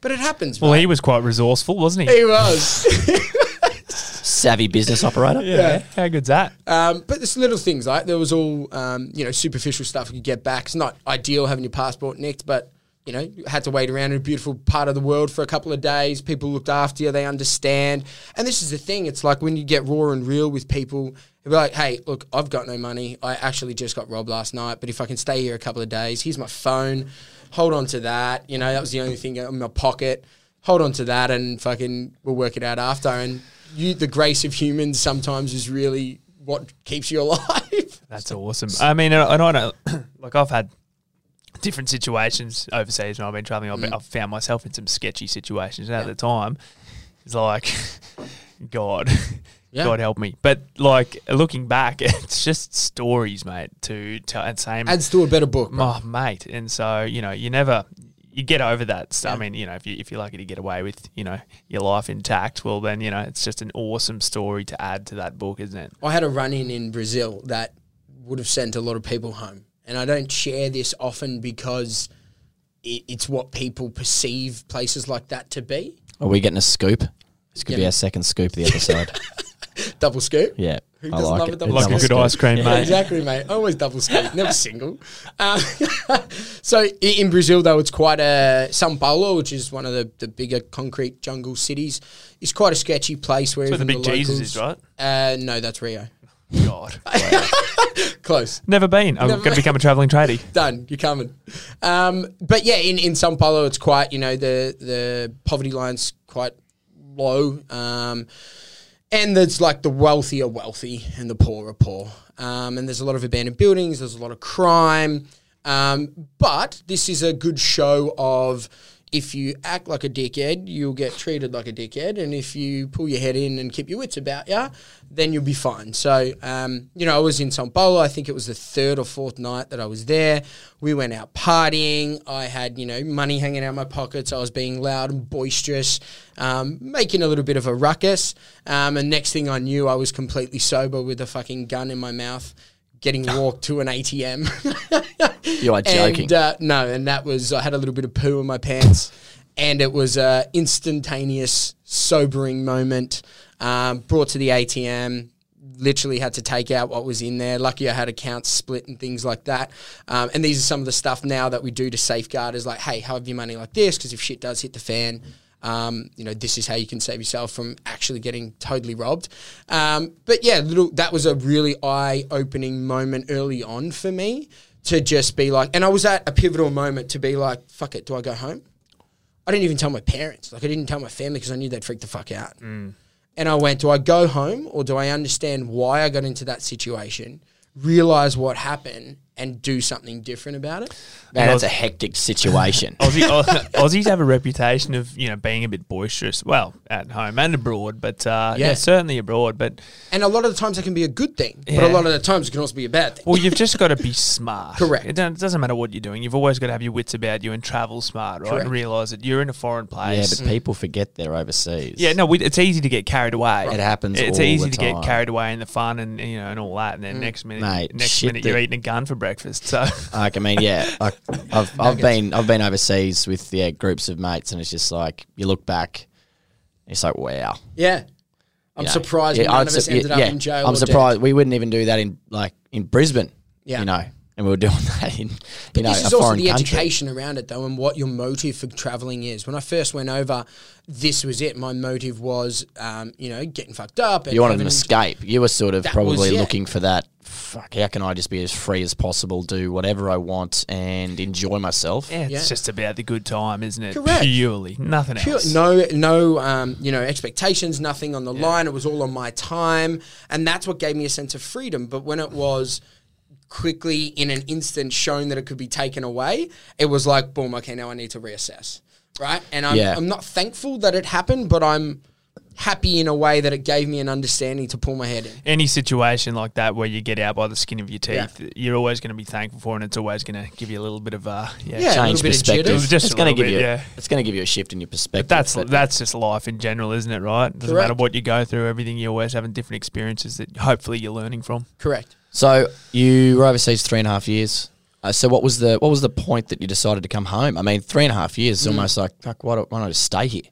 But it happens. Well, right? He was quite resourceful, wasn't he? He was. Savvy business operator. Yeah. How good's that? But there's little things. Like there was all, you know, superficial stuff you could get back. It's not ideal having your passport nicked, but, you know, had to wait around in a beautiful part of the world for a couple of days. People looked after you. They understand. And this is the thing. It's like when you get raw and real with people, they're like, hey, look, I've got no money. I actually just got robbed last night, but if I can stay here a couple of days, here's my phone. Hold on to that. You know, that was the only thing in my pocket. Hold on to that and fucking we'll work it out after. And the grace of humans sometimes is really what keeps you alive. That's awesome. I mean, and I know, like I've had different situations overseas when I've been traveling. I've found myself in some sketchy situations, and at the time it's like, God help me. But like looking back, it's just stories, mate, to tell, and same adds to a better book, bro. Oh, mate. And so, you know, you get over that. So, I mean, you know, if you're lucky to get away with, you know, your life intact, well then, you know, it's just an awesome story to add to that book, isn't it? I had a run-in in Brazil that would have sent a lot of people home. And I don't share this often because it's what people perceive places like that to be. Are we getting a scoop? This could be our second scoop of the episode. Double scoop? Yeah. Who doesn't like love a double skate? Like a good ice cream, mate. Exactly, mate. Always double skate, never single. So in Brazil, though, it's quite a... São Paulo, which is one of the bigger concrete jungle cities, is quite a sketchy place where... So even the big Jesus is, right? No, that's Rio. God. Wow. Close. Never been. I'm going to become a travelling tradie. Done. You're coming. But yeah, in São Paulo, it's quite, you know, the poverty line's quite low. And there's like the wealthy are wealthy and the poor are poor. And there's a lot of abandoned buildings. There's a lot of crime. But this is a good show of if you act like a dickhead, you'll get treated like a dickhead. And if you pull your head in and keep your wits about you, then you'll be fine. So, you know, I was in São Paulo. I think it was the third or fourth night that I was there. We went out partying. I had, you know, money hanging out of my pockets. I was being loud and boisterous, making a little bit of a ruckus. And next thing I knew, I was completely sober with a fucking gun in my mouth, getting walked to an ATM. You are joking. And, no, and that was, I had a little bit of poo in my pants and it was an instantaneous sobering moment. Brought to the ATM, literally had to take out what was in there. Lucky I had accounts split and things like that. And these are some of the stuff now that we do to safeguard is like, hey, have your money like this because if shit does hit the fan, you know, this is how you can save yourself from actually getting totally robbed. But yeah, that was a really eye-opening moment early on for me to just be like, and I was at a pivotal moment to be like, fuck it, do I go home? I didn't even tell my parents. Like I didn't tell my family because I knew they'd freak the fuck out. Mm. And I went, do I go home or do I understand why I got into that situation, realize what happened, and do something different about it? Man, that's a hectic situation. Aussies have a reputation of, you know, being a bit boisterous, well, at home and abroad, but yeah, certainly abroad. But and a lot of the times it can be a good thing, but a lot of the times it can also be a bad thing. Well, you've just got to be smart. Correct. It doesn't matter what you're doing. You've always got to have your wits about you and travel smart, right? Correct. And realise that you're in a foreign place. Yeah, but people forget they're overseas. Yeah, no, it's easy to get carried away. Right. It happens all the time. It's easy to get carried away in the fun and, you know, and all that, and then next minute you're eating a gun for breakfast. So like, I mean, yeah, I've been overseas with groups of mates, and it's just like you look back, and it's like wow, yeah. I'm surprised none of us ended up in jail. I'm surprised we wouldn't even do that in Brisbane, you know, and we were doing that in this is also the education around it though, and what your motive for traveling is. When I first went over, this was it. My motive was, you know, getting fucked up. And you wanted an escape. You were sort of probably looking for that. Fuck, how can I just be as free as possible, do whatever I want and enjoy myself? Yeah, it's just about the good time, isn't it? Correct. Purely, nothing else. No, you know, expectations, nothing on the line. It was all on my time. And that's what gave me a sense of freedom. But when it was quickly in an instant shown that it could be taken away, it was like, boom, okay, now I need to reassess. Right? And I'm not thankful that it happened, but I'm happy in a way that it gave me an understanding to pull my head in. Any situation like that where you get out by the skin of your teeth, you're always going to be thankful for, and it's always going to give you a little bit of change perspective. It's going to give you it's going to give you a shift in your perspective. But that's just life in general, isn't it, right? It doesn't matter what you go through, everything, you're always having different experiences that hopefully you're learning from. Correct. So you were overseas 3.5 years. So what was the point that you decided to come home? I mean, 3.5 years is almost like, fuck, why don't I just stay here?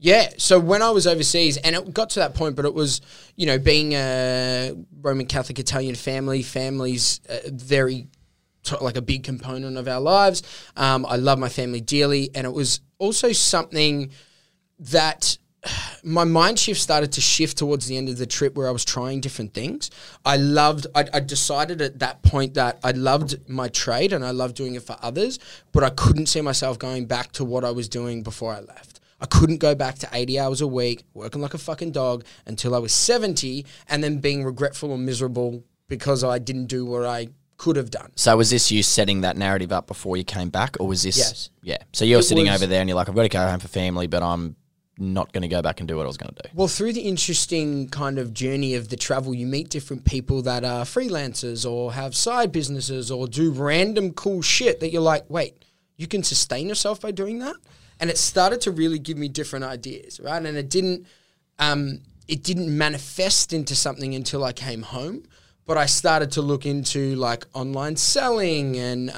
Yeah, so when I was overseas, and it got to that point, but it was, you know, being a Roman Catholic Italian family, family's very, like a big component of our lives. I love my family dearly, and it was also something that my mind shift started to shift towards the end of the trip where I was trying different things. I decided at that point that I loved my trade and I loved doing it for others, but I couldn't see myself going back to what I was doing before I left. I couldn't go back to 80 hours a week, working like a fucking dog until I was 70 and then being regretful or miserable because I didn't do what I could have done. So was this you setting that narrative up before you came back, or was this... Yes. Yeah. So you're sitting over there and you're like, I've got to go home for family, but I'm not going to go back and do what I was going to do. Well, through the interesting kind of journey of the travel, you meet different people that are freelancers or have side businesses or do random cool shit that you're like, wait, you can sustain yourself by doing that? And it started to really give me different ideas, right? And it didn't manifest into something until I came home. But I started to look into like online selling and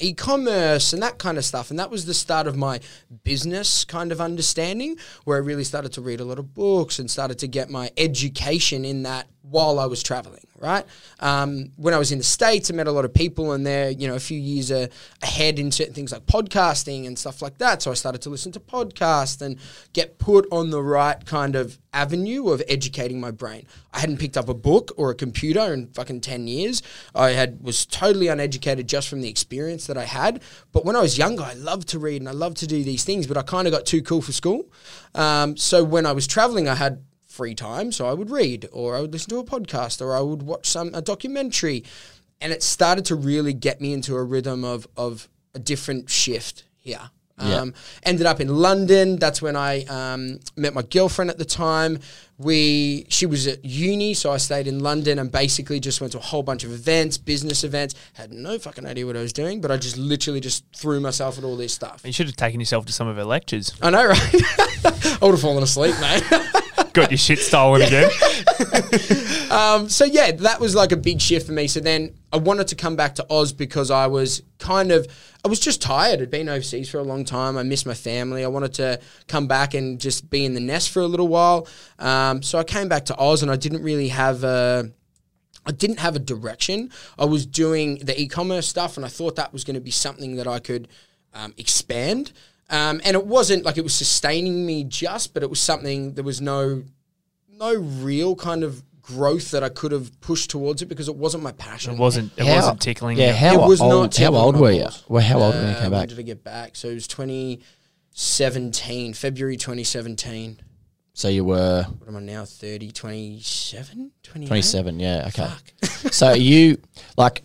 e-commerce and that kind of stuff. And that was the start of my business kind of understanding, where I really started to read a lot of books and started to get my education in that while I was traveling, right? When I was in the States, I met a lot of people, and they're, you know, a few years ahead in certain things like podcasting and stuff like that. So I started to listen to podcasts and get put on the right kind of avenue of educating my brain. I hadn't picked up a book or a computer in fucking 10 years. I was totally uneducated just from the experience that I had. But when I was younger, I loved to read and I loved to do these things, but I kind of got too cool for school. So when I was traveling, I had free time, so I would read, or I would listen to a podcast, or I would watch a documentary. And it started to really get me into a rhythm of a different shift here. Ended up in London. That's when I met my girlfriend at the time. She was at uni, so I stayed in London and basically just went to a whole bunch of events, business events. Had no fucking idea what I was doing, but I just literally just threw myself at all this stuff. You should have taken yourself to some of her lectures. I know, right? I would have fallen asleep, mate. Got your shit stolen again. So yeah, that was like a big shift for me. So then I wanted to come back to Oz because I was just tired. I'd been overseas for a long time. I missed my family. I wanted to come back and just be in the nest for a little while. So I came back to Oz, and I didn't really have a direction. I was doing the e-commerce stuff, and I thought that was going to be something that I could expand. And it wasn't like it was sustaining me but it was something, there was no real kind of growth that I could have pushed towards it because it wasn't my passion. It wasn't tickling. Yeah, how old were you? Well, how old when you came back? When did I get back? So it was 2017, February 2017. So you were... What am I now, 30, 27, 28? 27, yeah, okay. Fuck. So you, like,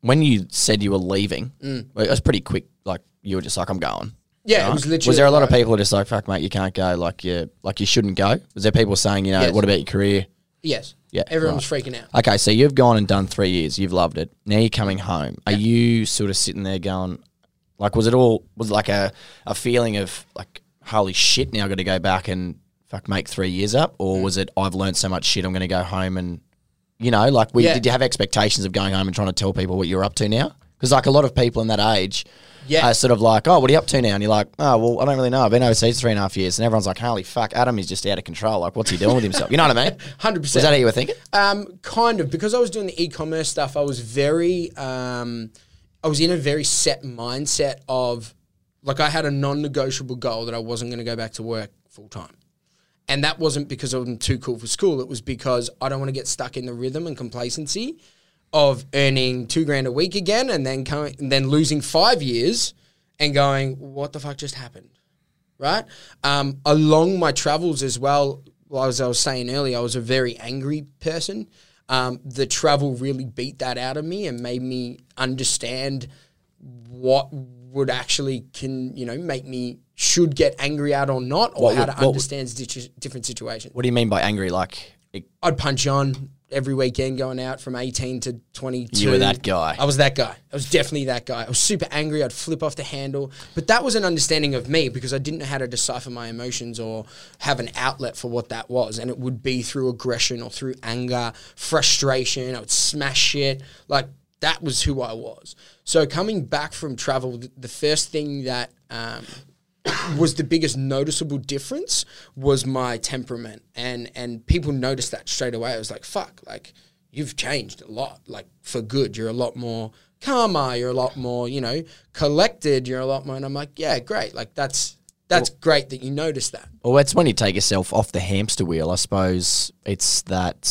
when you said you were leaving, it was pretty quick, like, you were just like, I'm going. Yeah, right? It was literally... Was there a lot of people who were just like, fuck, mate, you can't go, like you shouldn't go? Was there people saying, you know, yes. What about your career? Yes. Yeah, everyone was freaking out. Okay, so you've gone and done 3 years. You've loved it. Now you're coming home. Yeah. Are you sort of sitting there going, like, was it like a feeling of, like, holy shit, now I've got to go back and, fuck, make 3 years up? Or was it, I've learned so much shit, I'm going to go home and, you know, like, did you have expectations of going home and trying to tell people what you're up to now? Because, like, a lot of people in that age... Yeah, sort of like, oh, what are you up to now? And you're like, oh, well, I don't really know. I've been overseas 3.5 years. And everyone's like, holy fuck, Adam is just out of control. Like, what's he doing with himself? You know what I mean? 100%. Is that how you were thinking? Kind of. Because I was doing the e-commerce stuff, I was I was in a very set mindset of, like, I had a non-negotiable goal that I wasn't going to go back to work full time. And that wasn't because I'm too cool for school. It was because I don't want to get stuck in the rhythm and complacency of earning $2,000 a week again and then losing 5 years and going, what the fuck just happened, right? Along my travels as well, as I was saying earlier, I was a very angry person. The travel really beat that out of me and made me understand what would actually make me should get angry out or not, or different situations. What do you mean by angry? Like, I'd punch on every weekend, going out from 18 to 22. You were that guy. I was that guy. I was definitely that guy. I was super angry. I'd flip off the handle. But that was an understanding of me because I didn't know how to decipher my emotions or have an outlet for what that was. And it would be through aggression or through anger, frustration. I would smash shit. Like, that was who I was. So coming back from travel, the first thing that was the biggest noticeable difference was my temperament. And people noticed that straight away. I was like, fuck, like, you've changed a lot, like, for good. You're a lot more calmer. You're a lot more, you know, collected. You're a lot more. And I'm like, yeah, great. Like, that's great that you noticed that. Well, that's when you take yourself off the hamster wheel. I suppose it's that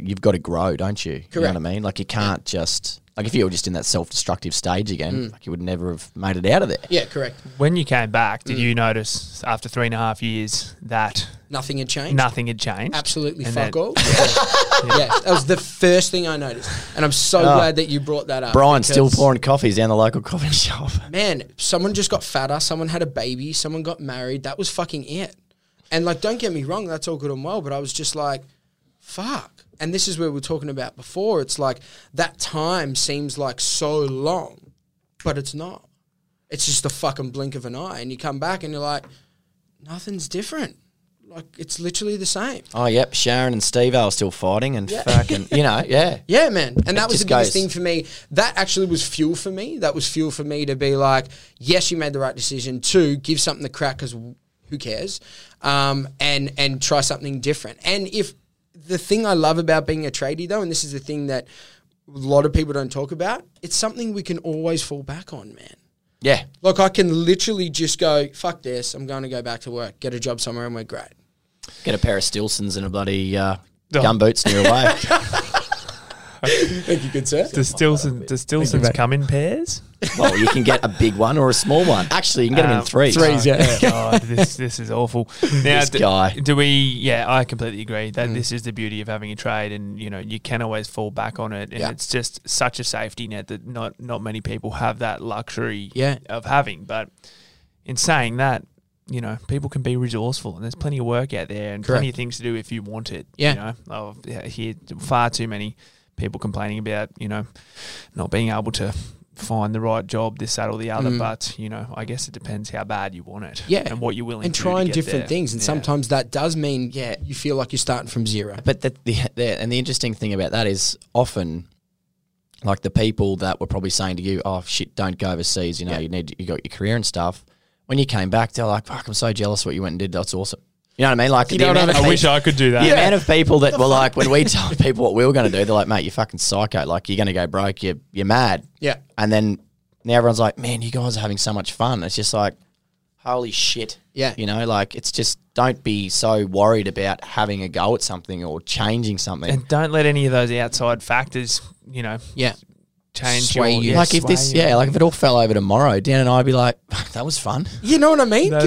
you've got to grow, don't you? Correct. You know what I mean? Like, you can't just... Like, if you were just in that self-destructive stage again, like, you would never have made it out of there. Yeah, correct. When you came back, did you notice after 3.5 years that... Nothing had changed? Nothing had changed. Absolutely fuck all. Yeah. That was the first thing I noticed. And I'm so glad that you brought that up. Brian's still pouring coffees down the local coffee shop. Man, someone just got fatter. Someone had a baby. Someone got married. That was fucking it. And, like, don't get me wrong, that's all good and well, but I was just like, fuck. And this is where we were talking about before. It's like that time seems like so long, but it's not. It's just a fucking blink of an eye. And you come back and you're like, nothing's different. Like, it's literally the same. Oh, yep. Sharon and Steve are still fighting and fucking, you know, yeah. Yeah, man. And that was the biggest thing for me. That actually was fuel for me. That was fuel for me to be like, yes, you made the right decision. Two, give something a crack because who cares? And try something different. And if the thing I love about being a tradie, though, and this is the thing that a lot of people don't talk about, it's something we can always fall back on, man. Yeah. Like, I can literally just go, fuck this, I'm going to go back to work, get a job somewhere, and we're great. Get a pair of Stilsons and a bloody gumboots and you're away. Thank you, good sir. Does Stilsons come in pairs? Well, you can get a big one or a small one. Actually, you can get them in threes. Threes, yeah. God, this is awful. Now, I completely agree that this is the beauty of having a trade, and, you know, you can always fall back on it, and it's just such a safety net that not many people have that luxury of having. But in saying that, you know, people can be resourceful, and there's plenty of work out there and plenty of things to do if you want it. Yeah. You know, I hear far too many people complaining about, you know, not being able to find the right job, this, that, or the other. But, you know, I guess it depends how bad you want it and what you're willing to do. And trying different things. And sometimes that does mean, you feel like you're starting from zero. But the interesting thing about that is often, like, the people that were probably saying to you, oh, shit, don't go overseas, you know, you got your career and stuff. When you came back, they're like, fuck, I'm so jealous what you went and did. That's awesome. You know what I mean? Like, I wish I could do that. The amount of people that were like, when we told people what we were going to do, they're like, mate, you're fucking psycho. Like, you're going to go broke. You're mad. Yeah. And then now everyone's like, man, you guys are having so much fun. It's just like, holy shit. Yeah. You know, like, it's just, don't be so worried about having a go at something or changing something. And don't let any of those outside factors, you know. Yeah. Like if it all fell over tomorrow, Dan and I'd be like, that was fun. You know what I mean? That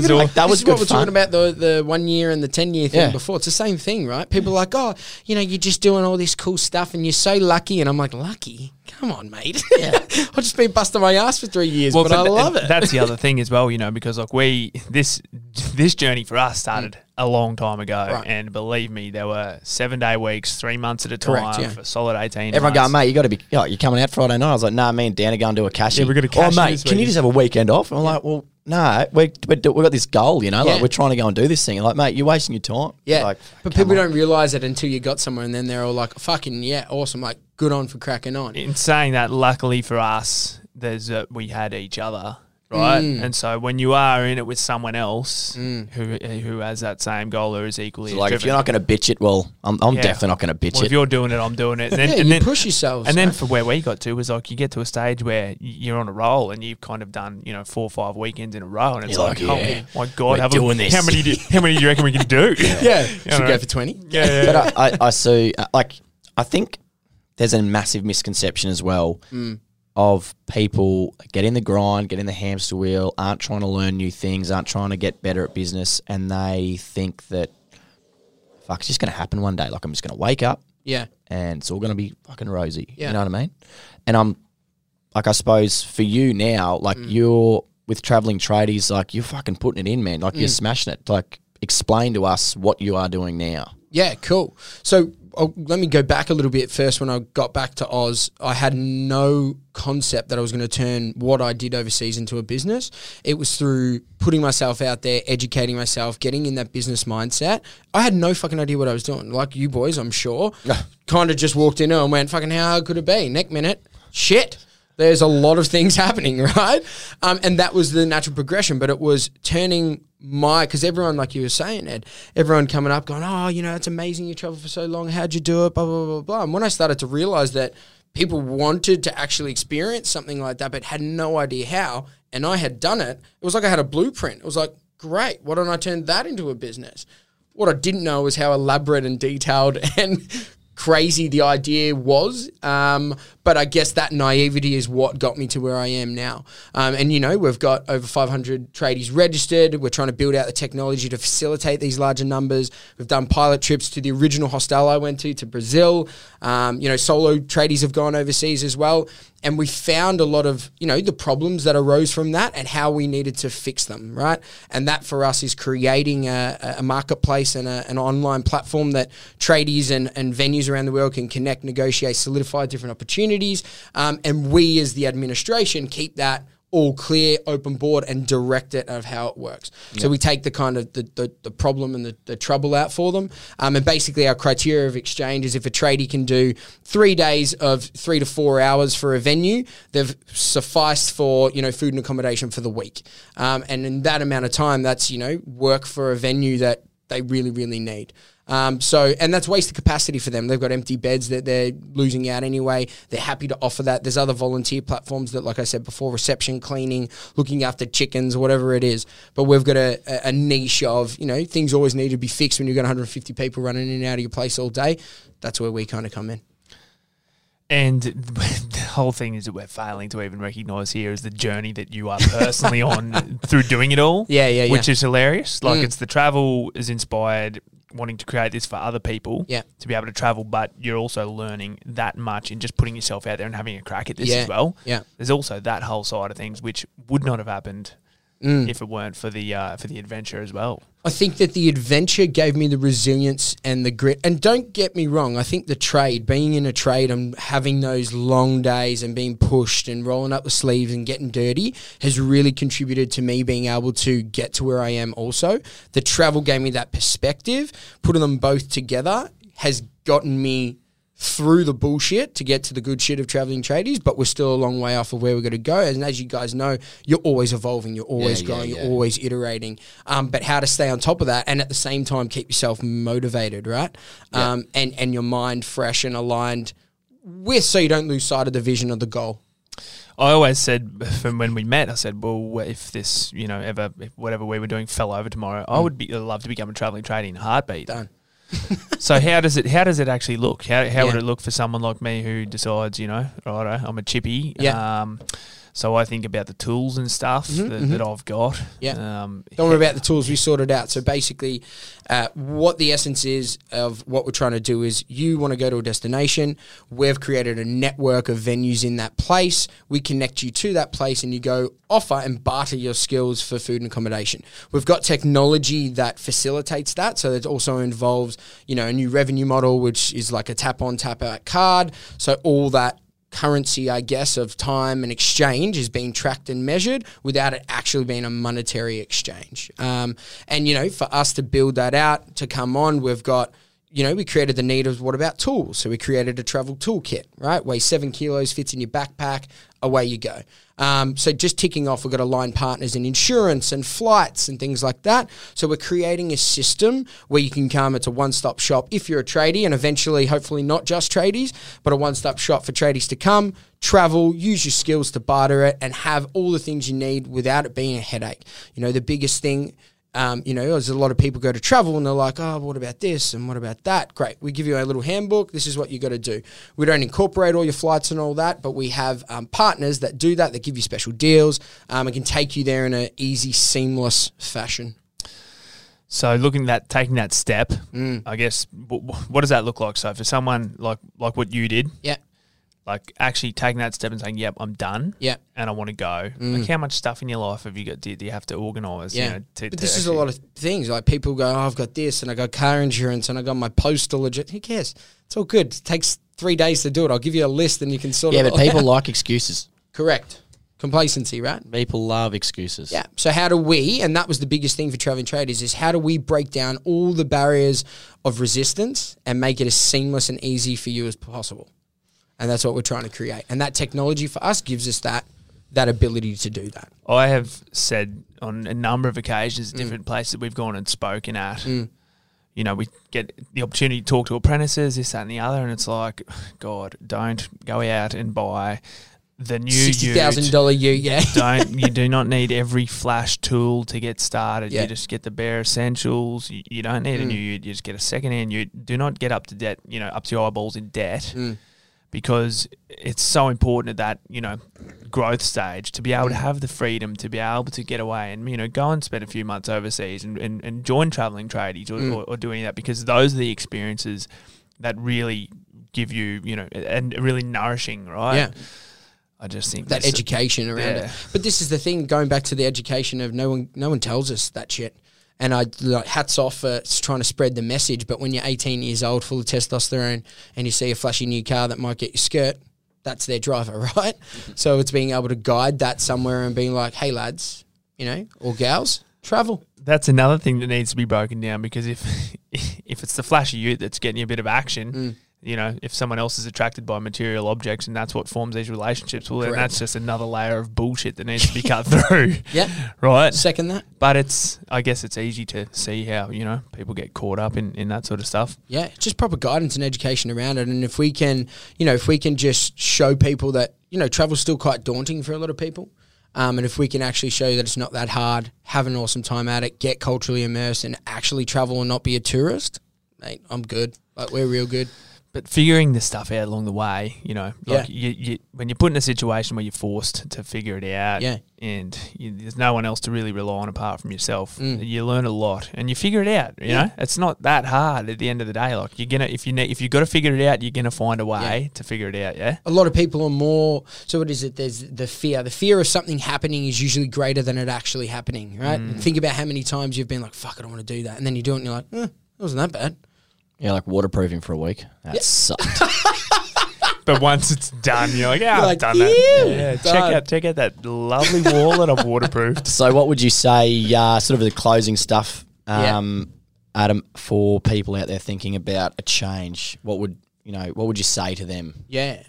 was good fun. We're talking about the 1 year and the 10-year thing before. It's the same thing, right? People are like, oh, you know, you're just doing all this cool stuff and you're so lucky. And I'm like, lucky? Come on, mate. Yeah. I've just been busting my ass for 3 years, well, but I love it. That's the other thing as well, you know, because like this journey for us started a long time ago, and believe me, there were 7-day weeks, 3 months at a time for solid 18 Everyone months. Going, mate, you got to be, you're coming out Friday night. I was like, nah, me and Dan are going to a cashy. Yeah, we're going to cashy. Oh, mate, can you just have a weekend off? And I'm like, well, no, we've got this goal, you know, like we're trying to go and do this thing. And like, mate, you're wasting your time. Yeah, like, but people don't realise it until you got somewhere, and then they're all like, fucking awesome, like, good on for cracking on. In saying that, luckily for us, we had each other. Right, and so when you are in it with someone else who has that same goal or is equally so, like, driven, if you're not going to bitch it, well, I'm definitely not going to bitch it. If you're doing it, I'm doing it. And then, and then push yourselves. And then for where we got to was like you get to a stage where you're on a roll and you've kind of done 4 or 5 weekends in a row, and it's oh my god, how many do you reckon we can do? Should go for 20. Yeah. But I see. Like, I think there's a massive misconception as well. Of people get in the grind, get in the hamster wheel, aren't trying to learn new things, aren't trying to get better at business, and they think that, fuck, it's just going to happen one day. Like, I'm just going to wake up and it's all going to be fucking rosy. Yeah. You know what I mean? And I'm, like, I suppose for you now, like you're with Travelling Tradies, like you're fucking putting it in, man. Like you're smashing it. Like, explain to us what you are doing now. Yeah, cool. So let me go back a little bit first. When I got back to Oz, I had no concept that I was going to turn what I did overseas into a business. It was through putting myself out there, educating myself, getting in that business mindset. I had no fucking idea what I was doing. Like you boys, I'm sure, kind of just walked in and went, fucking how hard could it be? Next minute, shit. There's a lot of things happening, right? And that was the natural progression, but it was turning because everyone, like you were saying, Ed, everyone coming up going, oh, you know, it's amazing you traveled for so long. How'd you do it? Blah, blah, blah, blah. And when I started to realize that people wanted to actually experience something like that but had no idea how, and I had done it, it was like I had a blueprint. It was like, great, why don't I turn that into a business? What I didn't know was how elaborate and detailed and crazy the idea was, but I guess that naivety is what got me to where I am now. And you know, we've got over 500 tradies registered. We're trying to build out the technology to facilitate these larger numbers. We've done pilot trips to the original hostel I went to Brazil. You know, solo tradies have gone overseas as well. And we found a lot of, you know, the problems that arose from that and how we needed to fix them, right? And that for us is creating a marketplace and an online platform that tradies and venues around the world can connect, negotiate, solidify different opportunities. And we as the administration keep that all clear, open board, and direct it of how it works. Yep. So we take the kind of the problem and the trouble out for them. And basically our criteria of exchange is if a tradie can do 3 days of 3 to 4 hours for a venue, they've sufficed for, you know, food and accommodation for the week. And in that amount of time, that's, you know, work for a venue that they really, really need. And that's wasted capacity for them. They've got empty beds that they're losing out anyway. They're happy to offer that. There's other volunteer platforms that, like I said before, reception, cleaning, looking after chickens, whatever it is. But we've got a niche of, you know, things always need to be fixed when you've got 150 people running in and out of your place all day. That's where we kind of come in. And the whole thing is that we're failing to even recognise here is the journey that you are personally on through doing it all. Yeah. Which is hilarious. Like, it's the travel is inspired wanting to create this for other people to be able to travel, but you're also learning that much and just putting yourself out there and having a crack at this as well. Yeah. There's also that whole side of things which would not have happened if it weren't for the adventure as well. I think that the adventure gave me the resilience and the grit. And don't get me wrong, I think the trade, being in a trade and having those long days and being pushed and rolling up the sleeves and getting dirty has really contributed to me being able to get to where I am also. The travel gave me that perspective. Putting them both together has gotten me through the bullshit to get to the good shit of Travelling Tradies, but we're still a long way off of where we're going to go. And as you guys know, you're always evolving, you're always growing, you're always iterating. But how to stay on top of that and at the same time keep yourself motivated, right? And your mind fresh and aligned with, so you don't lose sight of the vision of the goal. I always said from when we met, I said, well, if this, you know, if whatever we were doing fell over tomorrow, I would love to become a Travelling Tradie in a heartbeat. Done. So how does it actually look? How would it look for someone like me who decides, you know, righto, I'm a chippy. Yeah. So I think about the tools and stuff that I've got. Yeah. Don't worry about the tools, we sorted out. So basically what the essence is of what we're trying to do is you want to go to a destination. We've created a network of venues in that place. We connect you to that place and you go offer and barter your skills for food and accommodation. We've got technology that facilitates that. So it also involves, you know, a new revenue model, which is like a tap-on, tap-out card. So all that currency, I guess, of time and exchange is being tracked and measured without it actually being a monetary exchange. And, you know, for us to build that out, to come on, we've got, you know, we created the need of what about tools? So we created a travel toolkit, right? Weighs 7 kilos, fits in your backpack, away you go. So just ticking off, we've got aligned partners in insurance and flights and things like that. So we're creating a system where you can come. It's a one-stop shop if you're a tradie, and eventually, hopefully not just tradies, but a one-stop shop for tradies to come, travel, use your skills to barter it and have all the things you need without it being a headache. You know, the biggest thing, you know, there's a lot of people go to travel and they're like, oh, what about this and what about that? Great. We give you a little handbook. This is what you got to do. We don't incorporate all your flights and all that, but we have partners that do that, that give you special deals and can take you there in an easy, seamless fashion. So looking at taking that step, I guess, what does that look like? So for someone like what you did, like actually taking that step and saying, yep, I'm done. Yeah. And I want to go. Like, how much stuff in your life have you got? Do you have to organise? Yeah. You know, but this is a lot of things. Like, people go, oh, I've got this and I got car insurance and I got my postal. Who cares? It's all good. It takes 3 days to do it. I'll give you a list and you can sort it out. Yeah, but people like excuses. Correct. Complacency, right? People love excuses. Yeah. So how do we, and that was the biggest thing for Travelling Tradies, is how do we break down all the barriers of resistance and make it as seamless and easy for you as possible? And that's what we're trying to create. And that technology for us gives us that ability to do that. I have said on a number of occasions, different places we've gone and spoken at, you know, we get the opportunity to talk to apprentices, this, that and the other. And it's like, God, don't go out and buy the new $60,000 ute. You do not need every flash tool to get started. You just get the bare essentials. You don't need a new ute. You just get a second-hand ute. Do not get up to debt, you know, up to your eyeballs in debt. Because it's so important at that, you know, growth stage to be able to have the freedom to be able to get away and, you know, go and spend a few months overseas and join Travelling Tradies or do any of that, because those are the experiences that really give you, you know, and really nourishing, right? Yeah. I just think that education around it. But this is the thing, going back to the education of no one tells us that shit. And I like, hats off for trying to spread the message. But when you're 18 years old, full of testosterone, and you see a flashy new car that might get your skirt, that's their driver, right? So it's being able to guide that somewhere and being like, hey, lads, you know, or gals, travel. That's another thing that needs to be broken down, because if it's the flashy ute that's getting you a bit of action, you know, if someone else is attracted by material objects and that's what forms these relationships, well, then that's just another layer of bullshit that needs to be cut through. Yeah. Right? Second that. But it's, I guess it's easy to see how, you know, people get caught up in that sort of stuff. Yeah, just proper guidance and education around it. And if we can, you know, if we can just show people that, you know, travel's still quite daunting for a lot of people. And if we can actually show you that it's not that hard, have an awesome time at it, get culturally immersed and actually travel and not be a tourist, mate, I'm good. Like, we're real good. But figuring this stuff out along the way, you know, like you, when you're put in a situation where you're forced to figure it out and there's no one else to really rely on apart from yourself, you learn a lot and you figure it out, you know. It's not that hard at the end of the day. Like, you're going to, if you've got to figure it out, you're going to find a way to figure it out, A lot of people are more, so what is it, there's the fear. The fear of something happening is usually greater than it actually happening, right? Mm. Think about how many times you've been like, fuck, I don't want to do that. And then you do it and you're like, eh, it wasn't that bad. Yeah, like waterproofing for a week. That sucked. But once it's done, you're like, yeah, I've done it. Yeah, check out that lovely wall that I've waterproofed. So what would you say, sort of the closing stuff, Adam, for people out there thinking about a change? What would you say to them? Yeah.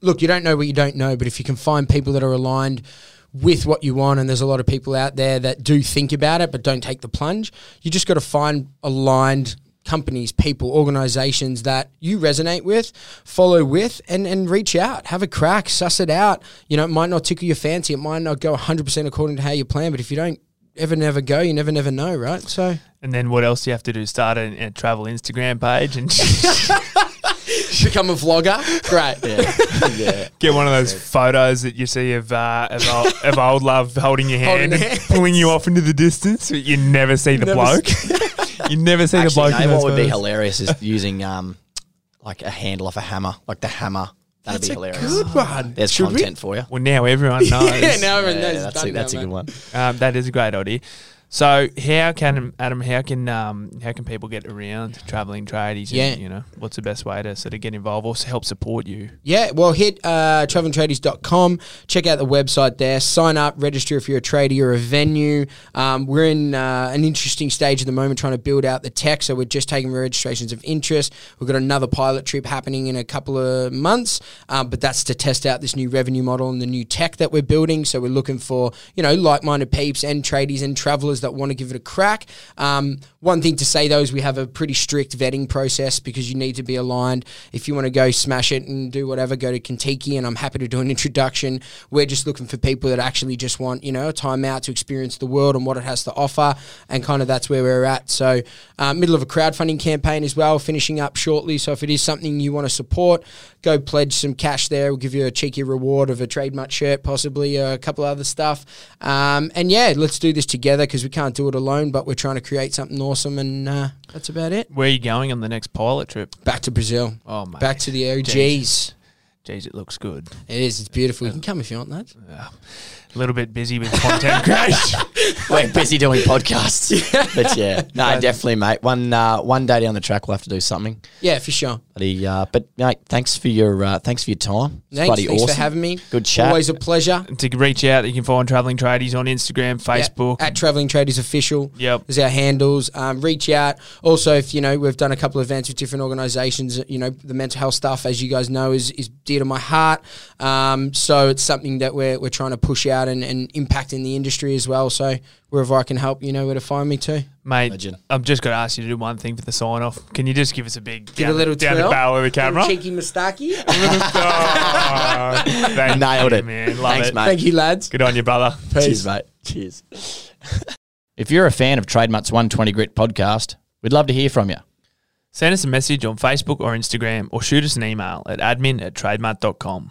Look, you don't know what you don't know, but if you can find people that are aligned with what you want, and there's a lot of people out there that do think about it but don't take the plunge, you just got to find aligned companies, people, organisations that you resonate with, follow with, and reach out. Have a crack, suss it out. You know, it might not tickle your fancy. It might not go 100% according to how you plan, but if you don't ever never go, you never know, right? So. And then what else do you have to do? Start a travel Instagram page and become a vlogger? Great. Yeah. Get one of those photos that you see of old love holding your hand and pulling you off into the distance, but you never see the bloke. You never see the bloke. No, what would be hilarious is using like a handle off a hammer, like the hammer. That'd be hilarious. That's a good one. There's content for you. Well, now everyone knows. Now everyone knows. That's a good one. That is a great idea. So, how can people get around Travelling Tradies? Yeah, and, you know, what's the best way to sort of get involved or help support you? Yeah, well, hit travellingtradies.com, check out the website there, sign up, register if you're a tradie or a venue. We're in an interesting stage at the moment, trying to build out the tech, so we're just taking registrations of interest. We've got another pilot trip happening in a couple of months, but that's to test out this new revenue model and the new tech that we're building. So we're looking for, you know, like-minded peeps and tradies and travellers that want to give it a crack. One thing to say though is we have a pretty strict vetting process because you need to be aligned. If you want to go smash it and do whatever, go to Kentucky and I'm happy to do an introduction. We're just looking for people that actually just want, you know, a time out to experience the world and what it has to offer, and kind of that's where we're at. So middle of a crowdfunding campaign as well, finishing up shortly. So if it is something you want to support, go pledge some cash there. We'll give you a cheeky reward of a Trademutt shirt, possibly a couple other stuff. And yeah, let's do this together because we can't do it alone, but we're trying to create something awesome, and that's about it. Where are you going on the next pilot trip? Back to Brazil. Oh, mate. Back to the OGs. Jeez, it looks good. It is. It's beautiful. You can come if you want, lads. A little bit busy with content creation. We're busy doing podcasts. But yeah, no, definitely, mate. One day down the track, we'll have to do something. Yeah, for sure. But mate, thanks for your time. Thanks for having me. Good chat. Always a pleasure. And to reach out, you can find Travelling Tradies on Instagram, Facebook, at Travelling Tradies Official. Yep, is our handles. Reach out. Also, if you know, we've done a couple of events with different organisations. You know, the mental health stuff, as you guys know, is dear to my heart. So it's something that we're trying to push out and impact in the industry as well. So wherever I can help, you know where to find me too. Mate, legend. I'm just going to ask you to do one thing for the sign-off. Can you just give us a big down the barrel of the camera? Cheeky mustaki. Oh, nailed it. Man. Thanks, mate. Thank you, lads. Good on you, brother. Peace. Cheers, mate. Cheers. If you're a fan of Trademutt's 120 Grit podcast, we'd love to hear from you. Send us a message on Facebook or Instagram, or shoot us an email at admin@trademutt.com.